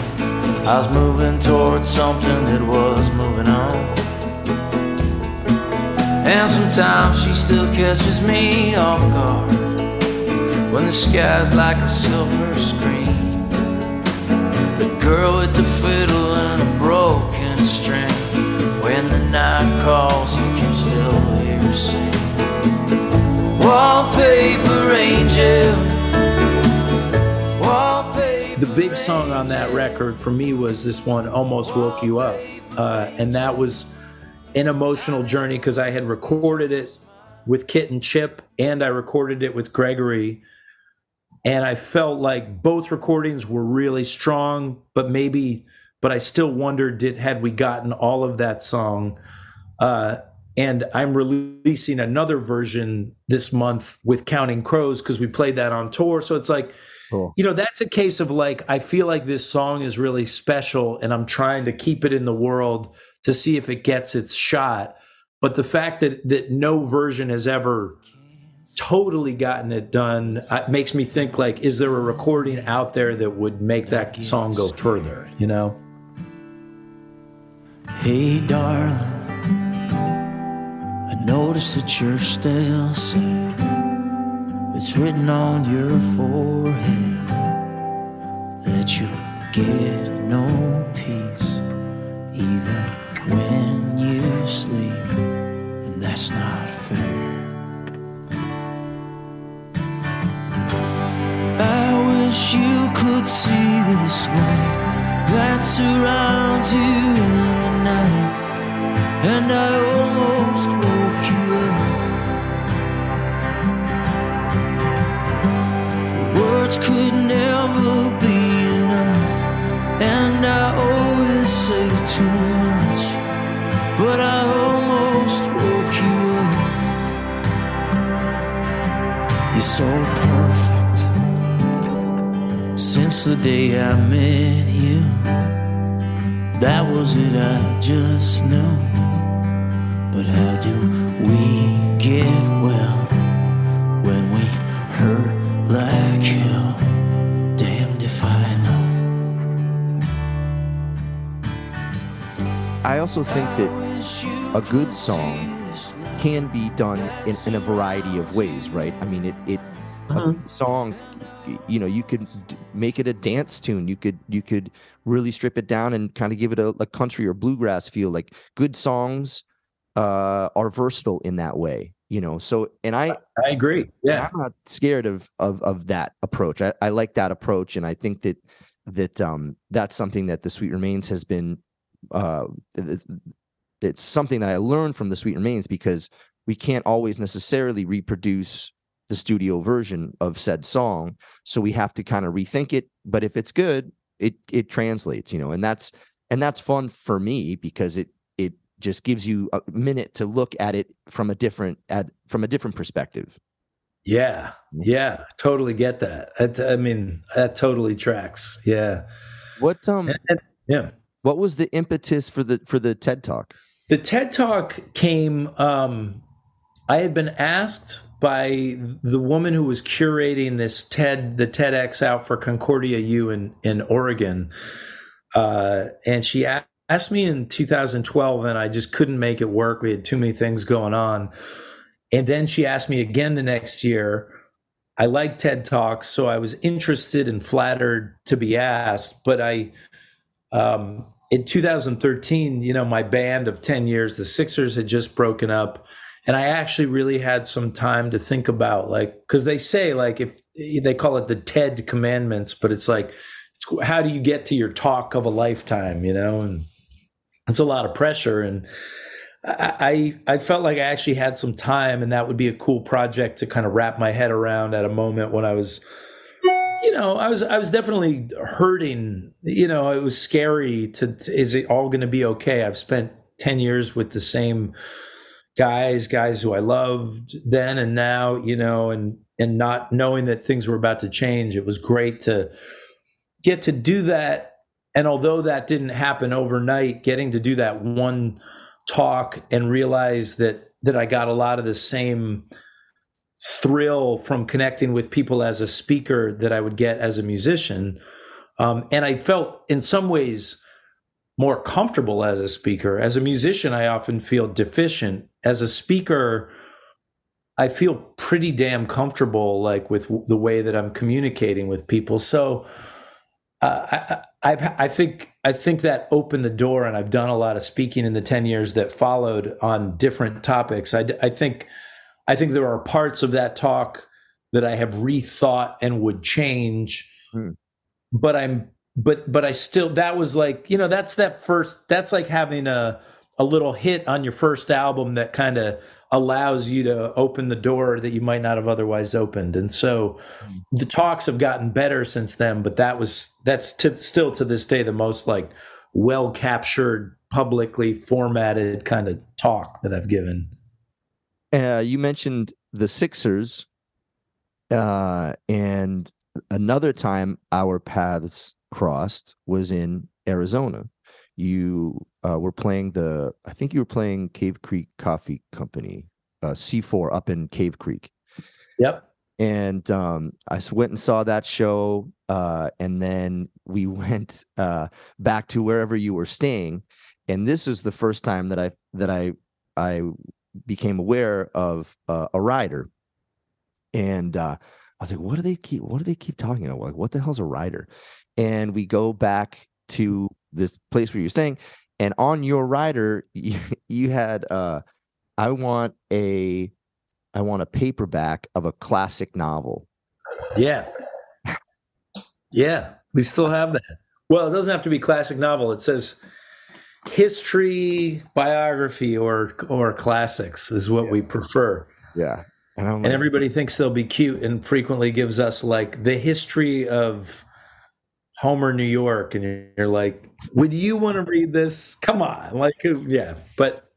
I was moving towards something that was moving on. And sometimes she still catches me off guard, when the sky's like a silver screen. The girl with the fiddle and a broken string, when the night calls you can still hear her sing. Wallpaper angel. The big song on that record for me was this one, Almost Woke You Up. Uh, and that was an emotional journey because I had recorded it with Kit and Chip, and I recorded it with Gregory. And I felt like both recordings were really strong, but maybe, but I still wondered, did had we gotten all of that song? Uh, and I'm releasing another version this month with Counting Crows because we played that on tour. So it's like, cool. You know, that's a case of like, I feel like this song is really special and I'm trying to keep it in the world to see if it gets its shot. But the fact that, that no version has ever totally gotten it done uh, makes me think like, is there a recording out there that would make that song go further, you know? Hey, darling, I noticed that you're still sad. that's written on your forehead, that you'll get no peace even when you sleep, and that's not fair. I wish you could see this light that surrounds you in the night, and I almost woke you up. Words could never be enough, and I always say too much, but I almost woke you up. You're so perfect since the day I met you. That was it, I just know. But how do we get well when we hurt like hell? Damned if I know. I also think that a good song can be done in, in a variety of ways, right? I mean, it... it mm-hmm. A song, you know, you could make it a dance tune. You could you could really strip it down and kind of give it a, a country or bluegrass feel. Like good songs uh, are versatile in that way, you know. So, and I I agree. Yeah, I'm not scared of of of that approach. I, I like that approach, and I think that that um that's something that The Sweet Remains has been. Uh, it's something that I learned from The Sweet Remains, because we can't always necessarily reproduce the studio version of said song. So we have to kind of rethink it, but if it's good, it, it translates, you know, and that's, and that's fun for me, because it, it just gives you a minute to look at it from a different, at from a different perspective. Yeah. Yeah. Totally get that. That I mean, that totally tracks. Yeah. What, um, and, and, yeah. What was the impetus for the, for the TED Talk? The TED Talk came, um, I had been asked by the woman who was curating this TED, the TEDx out for Concordia U in, in Oregon. Uh, and she asked me in two thousand twelve, and I just couldn't make it work. We had too many things going on. And then she asked me again the next year. I like TED Talks, so I was interested and flattered to be asked. But I, um, in two thousand thirteen, you know, my band of ten years, the Sixers, had just broken up. And I actually really had some time to think about, like, because they say, like, if they call it the TED commandments, but it's like, it's, how do you get to your talk of a lifetime, you know? And it's a lot of pressure. And I, I felt like I actually had some time, and that would be a cool project to kind of wrap my head around at a moment when I was, you know, I was, I was definitely hurting, you know. It was scary to, to is it all going to be okay? I've spent ten years with the same guys, guys who I loved then and now, you know, and, and not knowing that things were about to change. It was great to get to do that. And although that didn't happen overnight, getting to do that one talk and realize that, that I got a lot of the same thrill from connecting with people as a speaker that I would get as a musician. Um, and I felt in some ways more comfortable as a speaker. As a musician, I often feel deficient. As a speaker, I feel pretty damn comfortable, like, with w- the way that I'm communicating with people. So, uh, I, I've, I think I think that opened the door, and I've done a lot of speaking in the ten years that followed on different topics. I, I think I think there are parts of that talk that I have rethought and would change, mm. but I'm. But but I still, that was like, you know, that's that first, that's like having a, a little hit on your first album that kind of allows you to open the door that you might not have otherwise opened. And so the talks have gotten better since then, but that was, that's to, still to this day the most, like, well-captured, publicly formatted kind of talk that I've given. Uh, you mentioned the Sixers, uh, and another time our paths crossed was in Arizona. You uh, were playing the, I think you were playing Cave Creek Coffee Company, uh, C four up in Cave Creek. Yep. And um, I went and saw that show, uh, and then we went uh, back to wherever you were staying. And this is the first time that I that I I became aware of uh, a rider. And uh, I was like, what do they keep? What do they keep talking about? Like, what the hell's a rider? And we go back to this place where you're staying, and on your rider, you, you had, uh, I want a, I want a paperback of a classic novel. Yeah, yeah, we still have that. Well, it doesn't have to be classic novel. It says history, biography, or or classics is what yeah. we prefer. Yeah. And, I'm like, and everybody thinks they'll be cute and frequently gives us like the history of Homer, New York. And you're, you're like, would you want to read this? Come on. Like, yeah. But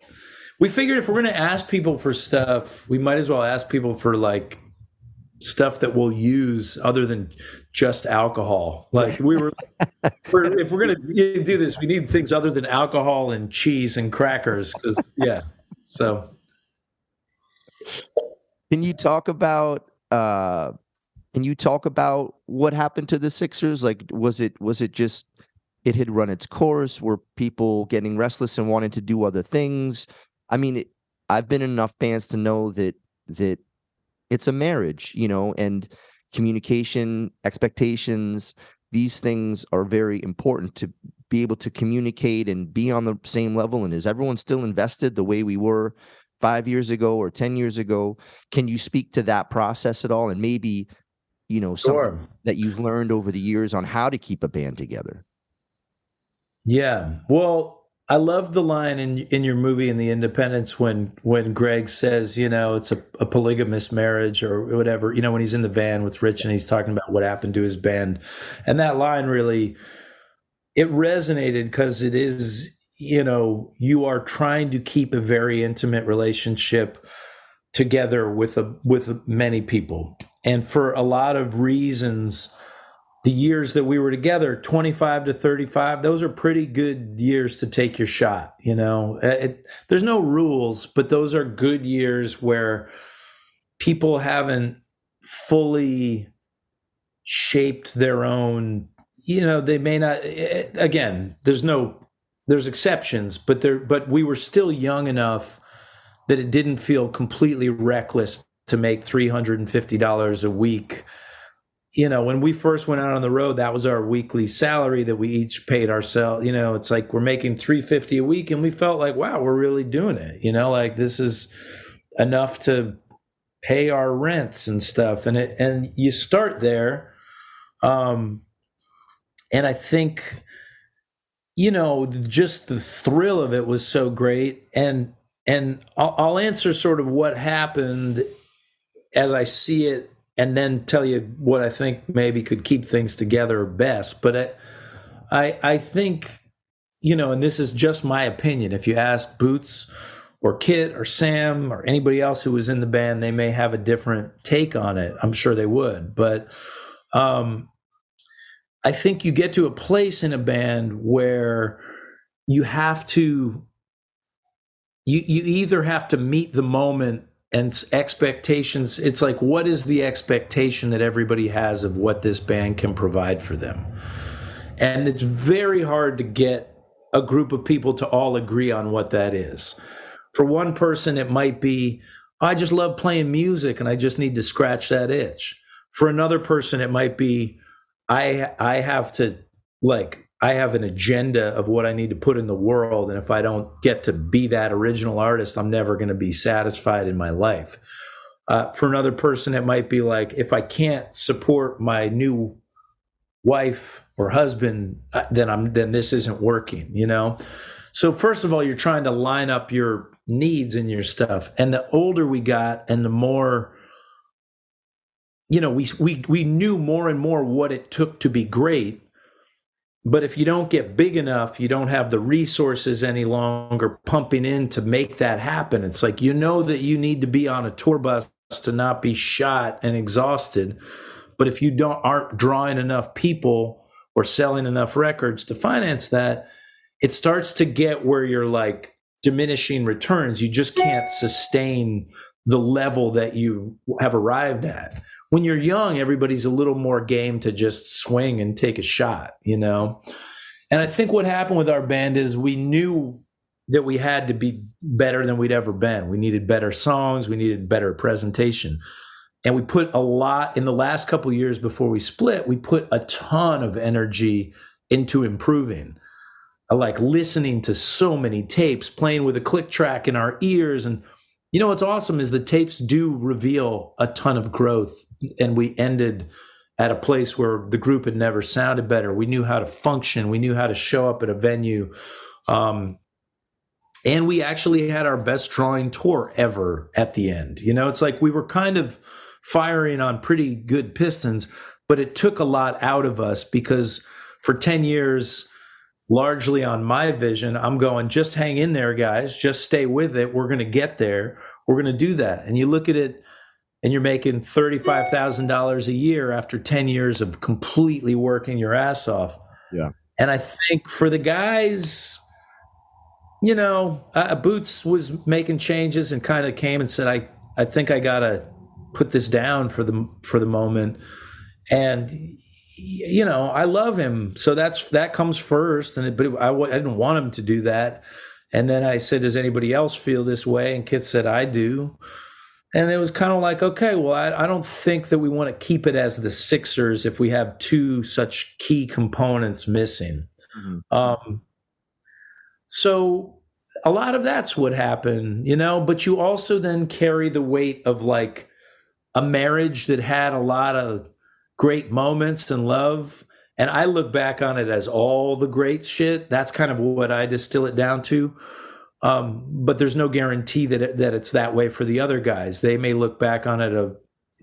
we figured if we're going to ask people for stuff, we might as well ask people for like stuff that we'll use other than just alcohol. Like we were, we're if we're going to do this, we need things other than alcohol and cheese and crackers. Cause yeah. So. Can you talk about uh, can you talk about what happened to the Sixers? Like, was it was it just it had run its course? Were people getting restless and wanting to do other things? I mean, it, I've been in enough bands to know that that it's a marriage, you know, and communication, expectations, these things are very important to be able to communicate and be on the same level. And is everyone still invested the way we were five years ago or ten years ago? Can you speak to that process at all? And maybe, you know, sure. something that you've learned over the years on how to keep a band together. Yeah. Well, I love the line in, in your movie, in The Independence, when, when Greg says, you know, it's a, a polygamous marriage or whatever, you know, when he's in the van with Rich and he's talking about what happened to his band. And that line really, it resonated because it is, you know, you are trying to keep a very intimate relationship together with a, with many people. And for a lot of reasons, the years that we were together, twenty-five to thirty-five, those are pretty good years to take your shot. You know, it, there's no rules, but those are good years where people haven't fully shaped their own, you know, they may not, it, again, there's no, There's exceptions, but there, but we were still young enough that it didn't feel completely reckless to make three hundred fifty dollars a week. You know, when we first went out on the road, that was our weekly salary that we each paid ourselves. You know, it's like we're making three hundred fifty dollars a week, and we felt like, wow, we're really doing it. You know, like this is enough to pay our rents and stuff. And it, and you start there, um, and I think. You know, just the thrill of it was so great. And and I'll, I'll answer sort of what happened as I see it and then tell you what I think maybe could keep things together best. But I, I, I think, you know, and this is just my opinion. If you ask Boots or Kit or Sam or anybody else who was in the band, they may have a different take on it. I'm sure they would. But um I think you get to a place in a band where you have to, you, you either have to meet the moment and expectations. It's like, what is the expectation that everybody has of what this band can provide for them? And it's very hard to get a group of people to all agree on what that is. For one person, it might be, I just love playing music and I just need to scratch that itch. For another person, it might be, I I have to, like, I have an agenda of what I need to put in the world. And if I don't get to be that original artist, I'm never going to be satisfied in my life. Uh, for another person, it might be like, if I can't support my new wife or husband, then I'm then this isn't working, you know? So first of all, you're trying to line up your needs and your stuff. And the older we got and the more... You know, we we we knew more and more what it took to be great, but if you don't get big enough, you don't have the resources any longer pumping in to make that happen. It's like, you know that you need to be on a tour bus to not be shot and exhausted, but if you don't aren't drawing enough people or selling enough records to finance that, it starts to get where you're like diminishing returns. You just can't sustain the level that you have arrived at. When you're young, everybody's a little more game to just swing and take a shot, you know? And I think what happened with our band is we knew that we had to be better than we'd ever been. We needed better songs. We needed better presentation. And we put a lot in the last couple of years before we split, we put a ton of energy into improving. I like listening to so many tapes, playing with a click track in our ears. And you know, what's awesome is the tapes do reveal a ton of growth. And we ended at a place where the group had never sounded better. We knew how to function. We knew how to show up at a venue. Um, and we actually had our best drawing tour ever at the end. You know, it's like we were kind of firing on pretty good pistons, but it took a lot out of us because for ten years, largely on my vision, I'm going, just hang in there, guys. Just stay with it. We're going to get there. We're going to do that. And you look at it, and you're making thirty-five thousand dollars a year after ten years of completely working your ass off. Yeah. And I think for the guys, you know, uh, Boots was making changes and kind of came and said, I, I think I got to put this down for the, for the moment. And, you know, I love him. So that's, that comes first. And it, but it, I, I didn't want him to do that. And then I said, does anybody else feel this way? And Kit said, I do. And it was kind of like, okay, well, I, I don't think that we want to keep it as the Sixers if we have two such key components missing. Mm-hmm. Um, so a lot of that's what happened, you know, but you also then carry the weight of like a marriage that had a lot of great moments and love. And I look back on it as all the great shit. That's kind of what I distill it down to. Um, but there's no guarantee that it, that it's that way for the other guys. They may look back on it uh,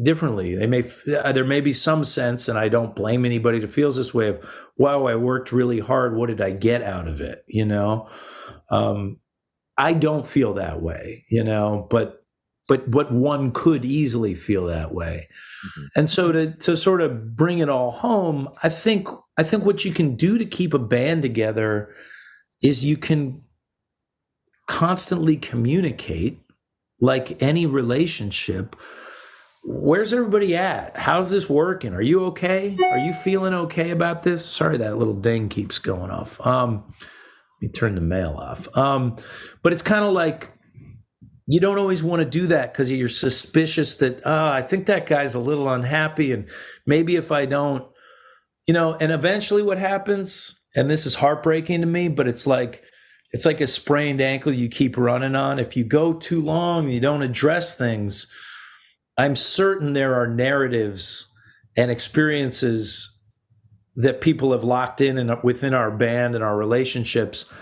differently. They may there may be some sense, and I don't blame anybody that feels this way, of, wow, I worked really hard. What did I get out of it? You know, um, I don't feel that way. You know, but but but one could easily feel that way. Mm-hmm. And so to to sort of bring it all home, I think I think what you can do to keep a band together is you can constantly communicate, like any relationship. Where's everybody at? How's this working? Are you okay? Are you feeling okay about this? Sorry, that little ding keeps going off. Um, let me turn the mail off. Um, but it's kind of like you don't always want to do that because you're suspicious that, oh, I think that guy's a little unhappy, and maybe if I don't, you know, and eventually what happens, and this is heartbreaking to me, but it's like, it's like a sprained ankle you keep running on. If you go too long and you don't address things, I'm certain there are narratives and experiences that people have locked in and within our band and our relationships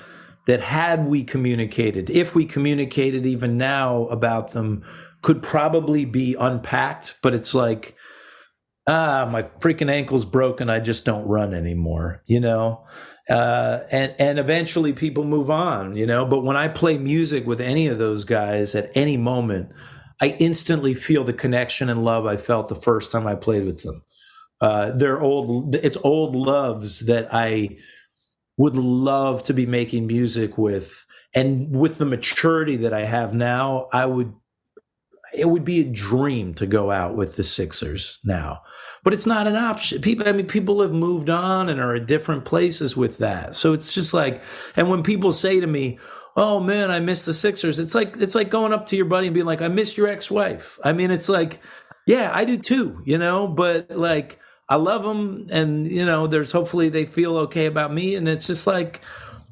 that had we communicated, if we communicated even now about them, could probably be unpacked. But it's like, ah, my freaking ankle's broken. I just don't run anymore, you know? Uh, and, and eventually people move on, you know, but when I play music with any of those guys at any moment, I instantly feel the connection and love I felt the first time I played with them. Uh, they're old, it's old loves that I would love to be making music with. And with the maturity that I have now, I would, it would be a dream to go out with the Sixers now. But it's not an option. People, I mean, people have moved on and are at different places with that. So it's just like, and when people say to me, "Oh man, I miss the Sixers," it's like it's like going up to your buddy and being like, "I miss your ex-wife." I mean, it's like, yeah, I do too, you know. But like, I love them, and you know, there's hopefully they feel okay about me, and it's just like,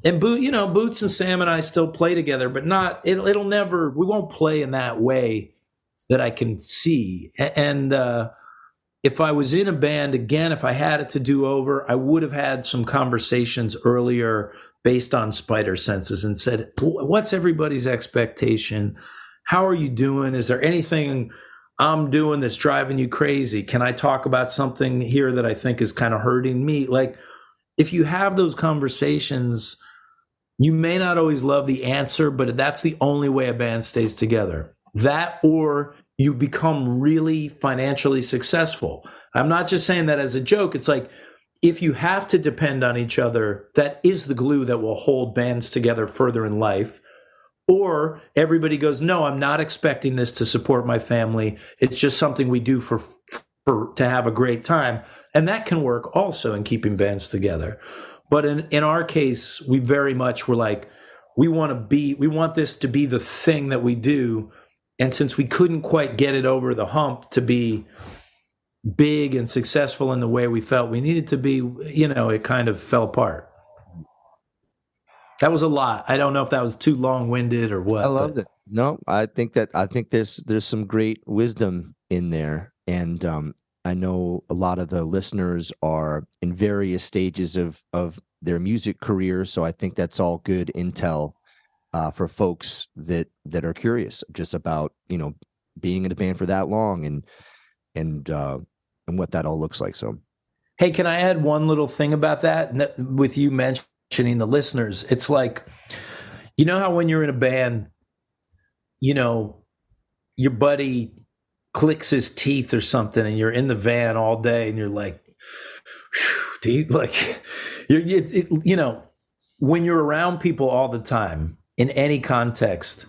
and Bo- you know, Boots and Sam and I still play together, but not it, it'll never. We won't play in that way that I can see, and. uh If I was in a band again, if I had it to do over, I would have had some conversations earlier based on spider senses and said, what's everybody's expectation? How are you doing? Is there anything I'm doing that's driving you crazy? Can I talk about something here that I think is kind of hurting me? Like, if you have those conversations, you may not always love the answer, but that's the only way a band stays together. That or you become really financially successful. I'm not just saying that as a joke. It's like, if you have to depend on each other, that is the glue that will hold bands together further in life. Or everybody goes, no, I'm not expecting this to support my family. It's just something we do for, for to have a great time. And that can work also in keeping bands together. But in, in our case, we very much were like, we want to be, we want this to be the thing that we do. And since we couldn't quite get it over the hump to be big and successful in the way we felt we needed to be, you know, it kind of fell apart. That was a lot. I don't know if that was too long-winded or what. I loved but. it. No, I think that I think there's there's some great wisdom in there, and um, I know a lot of the listeners are in various stages of of their music career, so I think that's all good intel uh, for folks that that are curious just about, you know, being in a band for that long and and uh, and what that all looks like. So, hey, can I add one little thing about that with you mentioning? mentioning the listeners? It's like, you know how when you're in a band, you know, your buddy clicks his teeth or something and you're in the van all day and you're like, do you like you're, it, it, you know, when you're around people all the time in any context,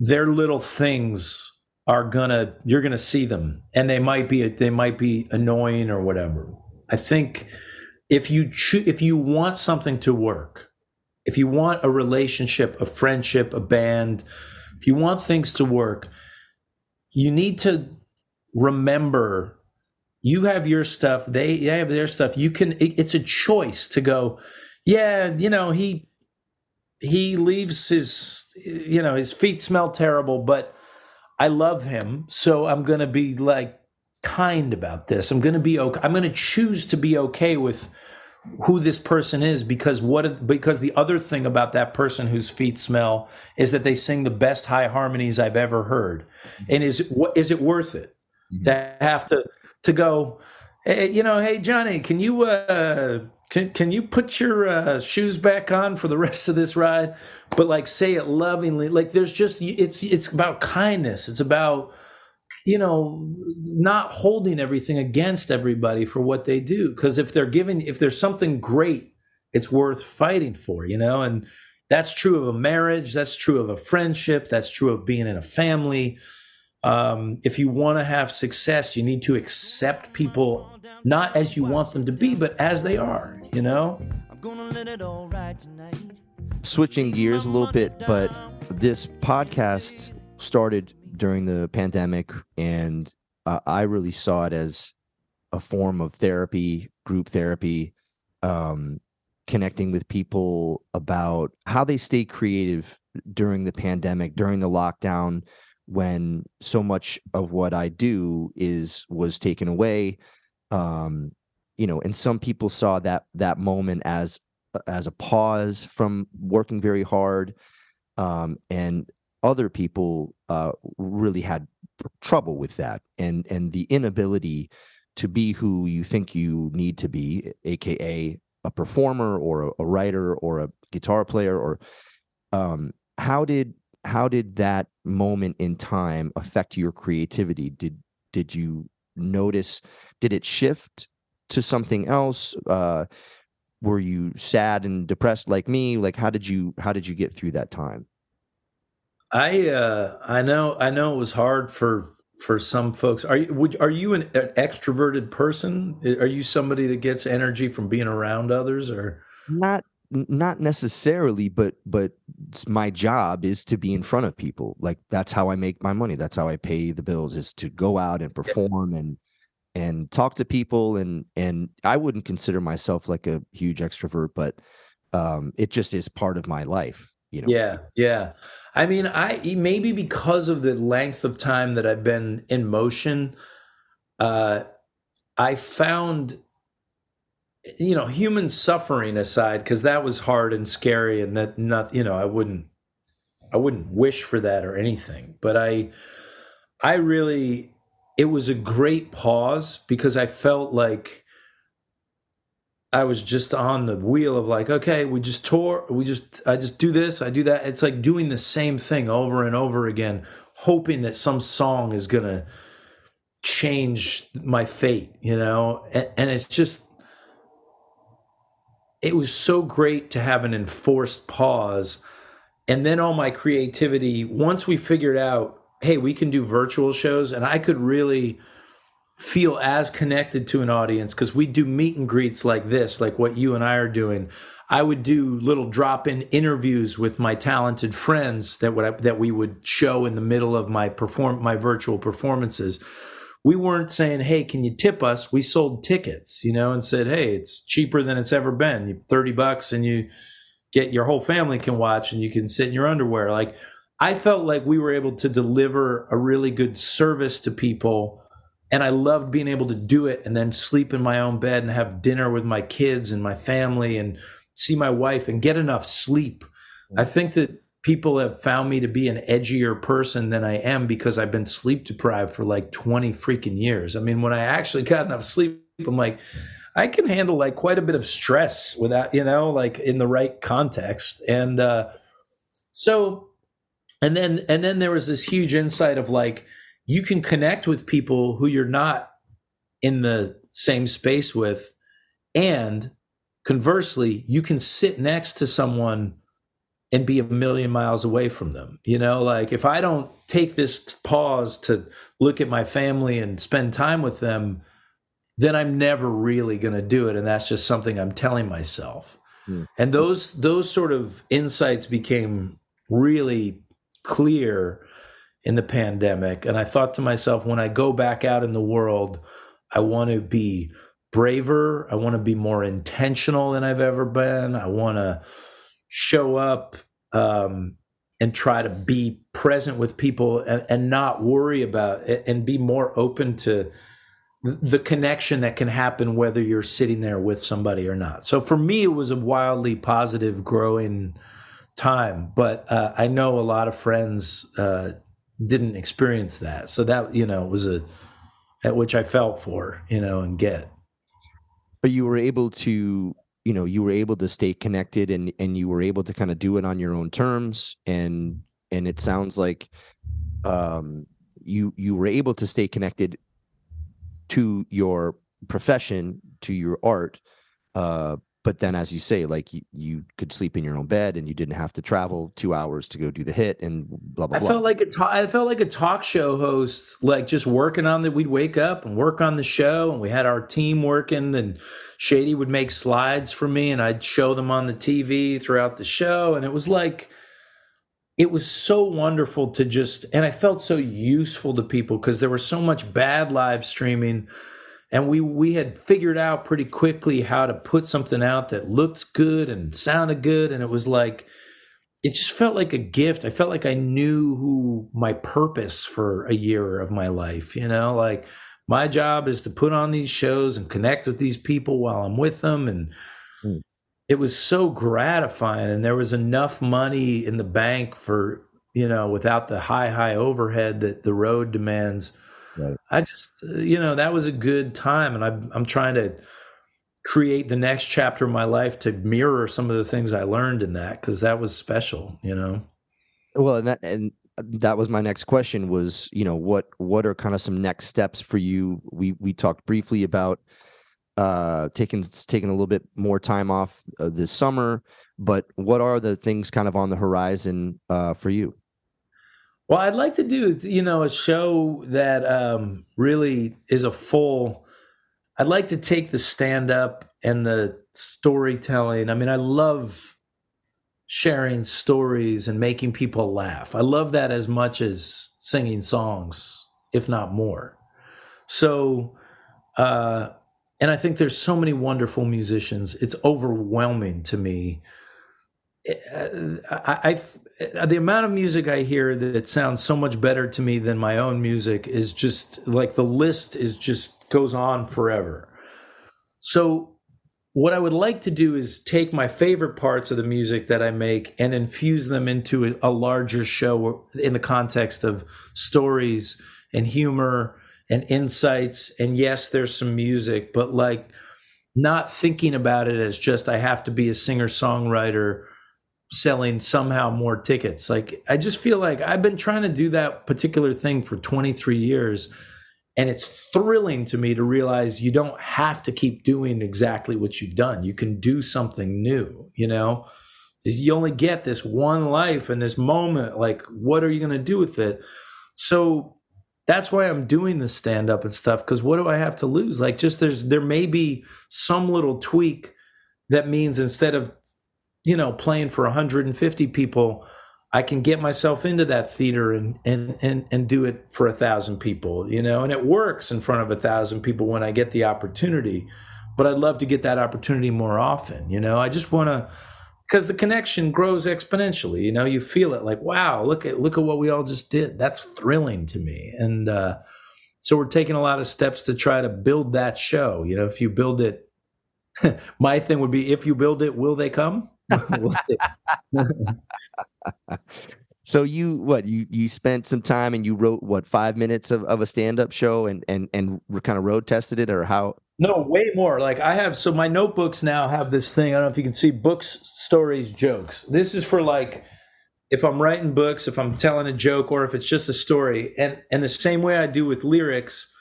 their little things are gonna, you're gonna see them, and they might be they might be annoying or whatever. I think If you cho- if you want something to work, if you want a relationship, a friendship, a band, if you want things to work, you need to remember you have your stuff, they, they have their stuff. You can it, it's a choice to go, yeah, you know, he he leaves his, you know, his feet smell terrible, but I love him, so I'm going to be like kind about this. I'm going to be okay. I'm going to choose to be okay with who this person is, because what because the other thing about that person whose feet smell is that they sing the best high harmonies I've ever heard. And is what is it worth it mm-hmm. to have to to go, hey, you know, hey Johnny, can you uh can, can you put your uh, shoes back on for the rest of this ride? But like, say it lovingly. Like, there's just it's it's about kindness. It's about, you know, not holding everything against everybody for what they do. Because if they're giving, if there's something great, it's worth fighting for, you know, and that's true of a marriage. That's true of a friendship. That's true of being in a family. Um, if you want to have success, you need to accept people, not as you want them to be, but as they are, you know. I'm gonna let it all ride tonight. Switching gears a little bit, but this podcast started during the pandemic, and uh, I really saw it as a form of therapy, group therapy, um, connecting with people about how they stay creative during the pandemic, during the lockdown, when so much of what I do is was taken away. Um, you know, and some people saw that that moment as as a pause from working very hard, um, and other people uh, really had trouble with that, and and the inability to be who you think you need to be, aka a performer or a, a writer or a guitar player. Or um, how did how did that moment in time affect your creativity? Did did you notice? Did it shift to something else? Uh, were you sad and depressed like me? Like, how did you how did you get through that time? I uh, I know I know it was hard for for some folks. Are you would, are you an, an extroverted person? Are you somebody that gets energy from being around others, or not? Not necessarily, but but my job is to be in front of people. Like, that's how I make my money. That's how I pay the bills, is to go out and perform yeah. and and talk to people. And and I wouldn't consider myself like a huge extrovert, but um, it just is part of my life. You know? Yeah, yeah. I mean, I maybe because of the length of time that I've been in motion, uh, I found, you know, human suffering aside, because that was hard and scary, and that not, you know, I wouldn't, I wouldn't wish for that or anything. But I, I really, it was a great pause, because I felt like I was just on the wheel of like, okay, we just tour, we just, I just do this, I do that. It's like doing the same thing over and over again, hoping that some song is going to change my fate, you know? And, and it's just, it was so great to have an enforced pause. And then all my creativity, once we figured out, hey, we can do virtual shows, and I could really feel as connected to an audience, because we do meet and greets like this, like what you and I are doing. I would do little drop-in interviews with my talented friends that would that we would show in the middle of my perform my virtual performances. We weren't saying, "Hey, can you tip us?" We sold tickets, you know, and said, "Hey, it's cheaper than it's ever been. You thirty bucks and you get your whole family can watch and you can sit in your underwear." Like, I felt like we were able to deliver a really good service to people, and I loved being able to do it and then sleep in my own bed and have dinner with my kids and my family and see my wife and get enough sleep. I think that people have found me to be an edgier person than I am because I've been sleep deprived for like twenty freaking years. I mean, when I actually got enough sleep, I'm like, I can handle like quite a bit of stress without, you know, like in the right context. And uh, so, and then, and then there was this huge insight of like, you can connect with people who you're not in the same space with. And conversely, you can sit next to someone and be a million miles away from them. You know, like if I don't take this pause to look at my family and spend time with them, then I'm never really going to do it. And that's just something I'm telling myself. Mm. And those, those sort of insights became really clear in the pandemic. And I thought to myself, when I go back out in the world, I want to be braver. I want to be more intentional than I've ever been. I want to show up um, and try to be present with people and, and not worry about it, and be more open to the connection that can happen whether you're sitting there with somebody or not. So for me, it was a wildly positive, growing time, but uh, I know a lot of friends uh, didn't experience that. So that, you know, was a, at which I felt for, you know, and get. But you were able to, you know, you were able to stay connected, and, and you were able to kind of do it on your own terms. And, and it sounds like, um, you, you were able to stay connected to your profession, to your art. Uh, but then, as you say, like you, you could sleep in your own bed and you didn't have to travel two hours to go do the hit and blah, blah, blah. I felt like a ta- I felt like a talk show host, like just working on that. We'd wake up and work on the show, and we had our team working, and Shady would make slides for me and I'd show them on the T V throughout the show. And it was like, it was so wonderful to just, and I felt so useful to people because there was so much bad live streaming, and we, we had figured out pretty quickly how to put something out that looked good and sounded good. And it was like, it just felt like a gift. I felt like I knew who my purpose for a year of my life, you know, like, my job is to put on these shows and connect with these people while I'm with them. And mm. It was so gratifying. And there was enough money in the bank for, you know, without the high, high overhead that the road demands. Right. I just, you know, that was a good time. And I'm, I'm trying to create the next chapter of my life to mirror some of the things I learned in that, because that was special, you know? Well, and that, and that was my next question was, you know, what, what are kind of some next steps for you? We, we talked briefly about uh, taking, taking a little bit more time off uh, this summer, but what are the things kind of on the horizon uh, for you? Well, I'd like to do, you know, a show that um, really is a full, I'd like to take the stand up and the storytelling. I mean, I love sharing stories and making people laugh. I love that as much as singing songs, if not more. So, uh, and I think there's so many wonderful musicians. It's overwhelming to me. I, I, I, the amount of music I hear that sounds so much better to me than my own music is just like, the list is just goes on forever. So what I would like to do is take my favorite parts of the music that I make and infuse them into a, a larger show in the context of stories and humor and insights. And yes, there's some music, but like not thinking about it as just, I have to be a singer-songwriter selling somehow more tickets. Like, I just feel like I've been trying to do that particular thing for twenty-three years. And it's thrilling to me to realize you don't have to keep doing exactly what you've done. You can do something new, you know? You only get this one life and this moment. Like, what are you going to do with it? So that's why I'm doing the stand-up and stuff, because what do I have to lose? Like, just there's there may be some little tweak that means instead of you know, playing for one hundred fifty people, I can get myself into that theater and and and and do it for a thousand people, you know, and it works in front of a thousand people when I get the opportunity. But I'd love to get that opportunity more often, you know. I just want to, because the connection grows exponentially, you know. You feel it, like, wow, look at look at what we all just did. That's thrilling to me, and uh, so we're taking a lot of steps to try to build that show. You know, if you build it, my thing would be, if you build it, will they come? We'll see. *laughs* So you what you you spent some time and you wrote what five minutes of, of a stand-up show and and and kind of road tested it, or how? No, way more. Like I have, so my notebooks now have this thing. I don't know if you can see: books, stories, jokes. This is for like if I'm writing books, if I'm telling a joke, or if it's just a story. And and the same way I do with lyrics,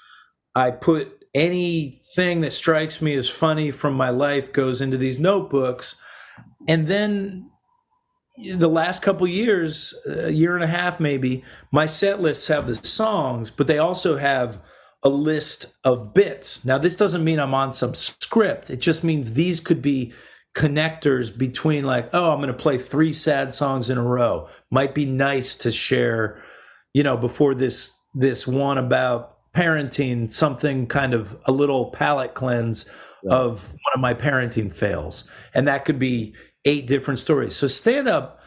I put anything that strikes me as funny from my life goes into these notebooks. And then the last couple years, a year and a half maybe, my set lists have the songs, but they also have a list of bits. Now, this doesn't mean I'm on some script. It just means these could be connectors between, like, oh, I'm going to play three sad songs in a row. Might be nice to share, you know, before this this one about parenting, something kind of a little palate cleanse of one of my parenting fails. And that could be eight different stories. So stand up,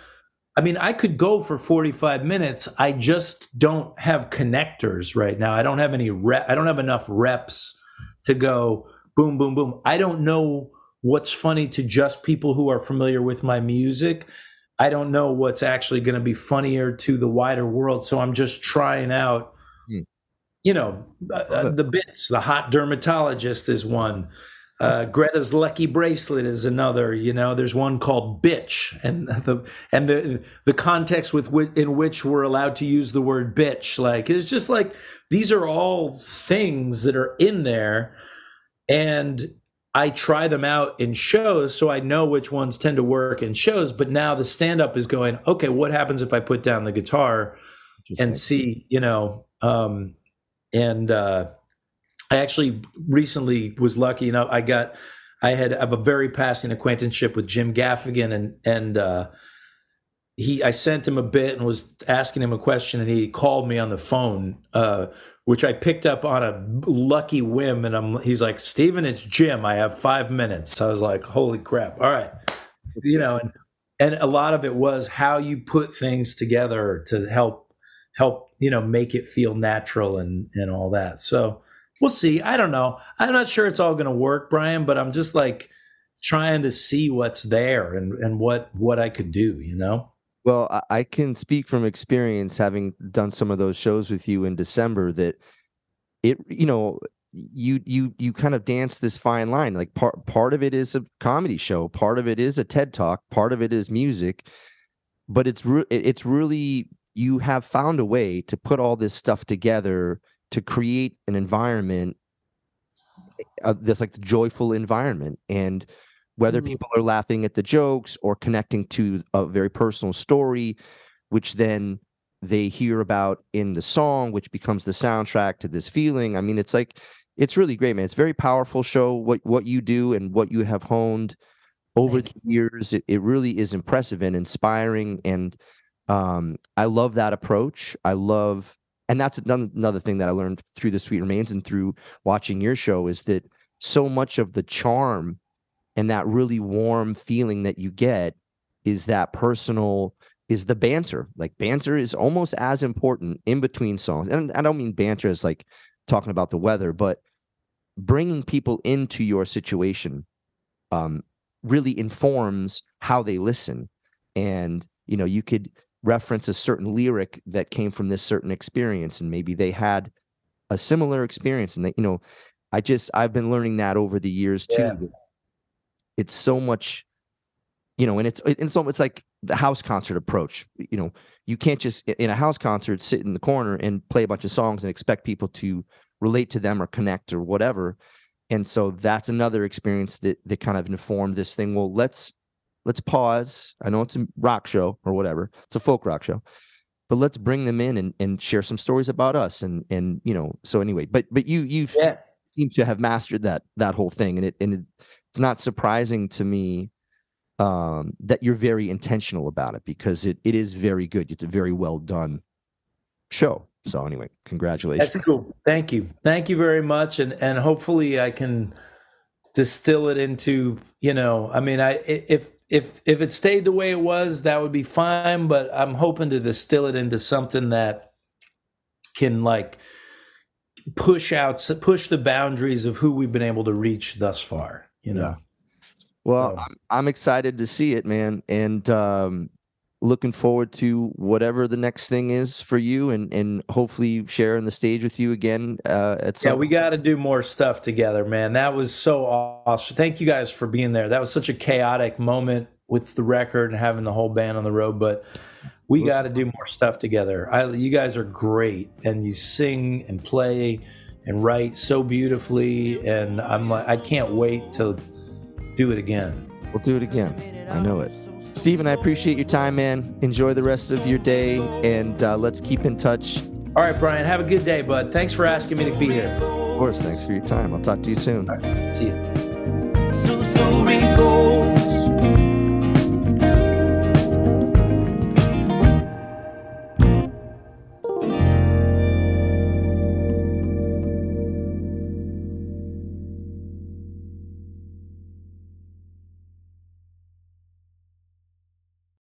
I mean, I could go for forty-five minutes. I just don't have connectors right now. I don't have any rep. I don't have enough reps to go boom, boom, boom. I don't know what's funny to just people who are familiar with my music. I don't know what's actually going to be funnier to the wider world. So I'm just trying out, hmm. you know, uh, the bits. The hot dermatologist is one. Uh, Greta's lucky bracelet is another, you know, there's one called bitch, and the, and the, the context with which, in which we're allowed to use the word bitch. Like, it's just like, these are all things that are in there, and I try them out in shows. So I know which ones tend to work in shows, but now the stand-up is going, okay, what happens if I put down the guitar and see, you know, um, and, uh, I actually recently was lucky enough. I got, I had I have a very passing acquaintanceship with Jim Gaffigan, and and uh, he, I sent him a bit and was asking him a question, and he called me on the phone, uh, which I picked up on a lucky whim. And I'm, he's like, "Stephen, it's Jim. I have five minutes." I was like, "Holy crap! All right," you know. And and a lot of it was how you put things together to help help you know make it feel natural and and all that. So. We'll see. I don't know. I'm not sure it's all going to work, Brian, but I'm just like trying to see what's there and, and what, what I could do, you know? Well, I can speak from experience, having done some of those shows with you in December, that it, you know, you, you, you kind of dance this fine line. Like part, part of it is a comedy show. Part of it is a TED Talk. Part of it is music, but it's, re- it's really, you have found a way to put all this stuff together to create an environment uh, that's like the joyful environment. And whether people are laughing at the jokes or connecting to a very personal story, which then they hear about in the song, which becomes the soundtrack to this feeling. I mean, it's like, it's really great, man. It's a very powerful show, what, what you do and what you have honed over Thank the you. years. It, it really is impressive and inspiring. And um, I love that approach. I love... And that's another thing that I learned through The Sweet Remains and through watching your show, is that so much of the charm and that really warm feeling that you get is that personal, is the banter. Like banter is almost as important in between songs. And I don't mean banter as like talking about the weather, but bringing people into your situation um, really informs how they listen. And, you know, you could reference a certain lyric that came from this certain experience, and maybe they had a similar experience, and that, you know, I just I've been learning that over the years too. Yeah. It's so much, you know, and it's and so it's like the house concert approach. You know, you can't just in a house concert sit in the corner and play a bunch of songs and expect people to relate to them or connect or whatever. And so that's another experience that that kind of informed this thing. Well, let's Let's pause. I know it's a rock show or whatever. It's a folk rock show, but let's bring them in and, and share some stories about us. And, and, you know, so anyway, but, but you, you yeah. seem to have mastered that, that whole thing. And it, and it, it's not surprising to me um, that you're very intentional about it, because it, it is very good. It's a very well done show. So anyway, congratulations. That's cool. Thank you. Thank you very much. And, and hopefully I can distill it into, you know, I mean, I, if, if, if it stayed the way it was, that would be fine, but I'm hoping to distill it into something that can like push out, push the boundaries of who we've been able to reach thus far, you know? Yeah. Well, so. I'm excited to see it, man. And, um, looking forward to whatever the next thing is for you, and, and hopefully sharing the stage with you again. Uh, at some yeah, we got to do more stuff together, man. That was so awesome. Thank you guys for being there. That was such a chaotic moment with the record and having the whole band on the road, but we got to do more stuff together. I, you guys are great, and you sing and play and write so beautifully. And I'm like, I can't wait to do it again. We'll do it again. I know it. Stephen, I appreciate your time, man. Enjoy the rest of your day, and uh, let's keep in touch. All right, Brian. Have a good day, bud. Thanks for asking me to be here. Of course. Thanks for your time. I'll talk to you soon. All right. See you. So the story goes.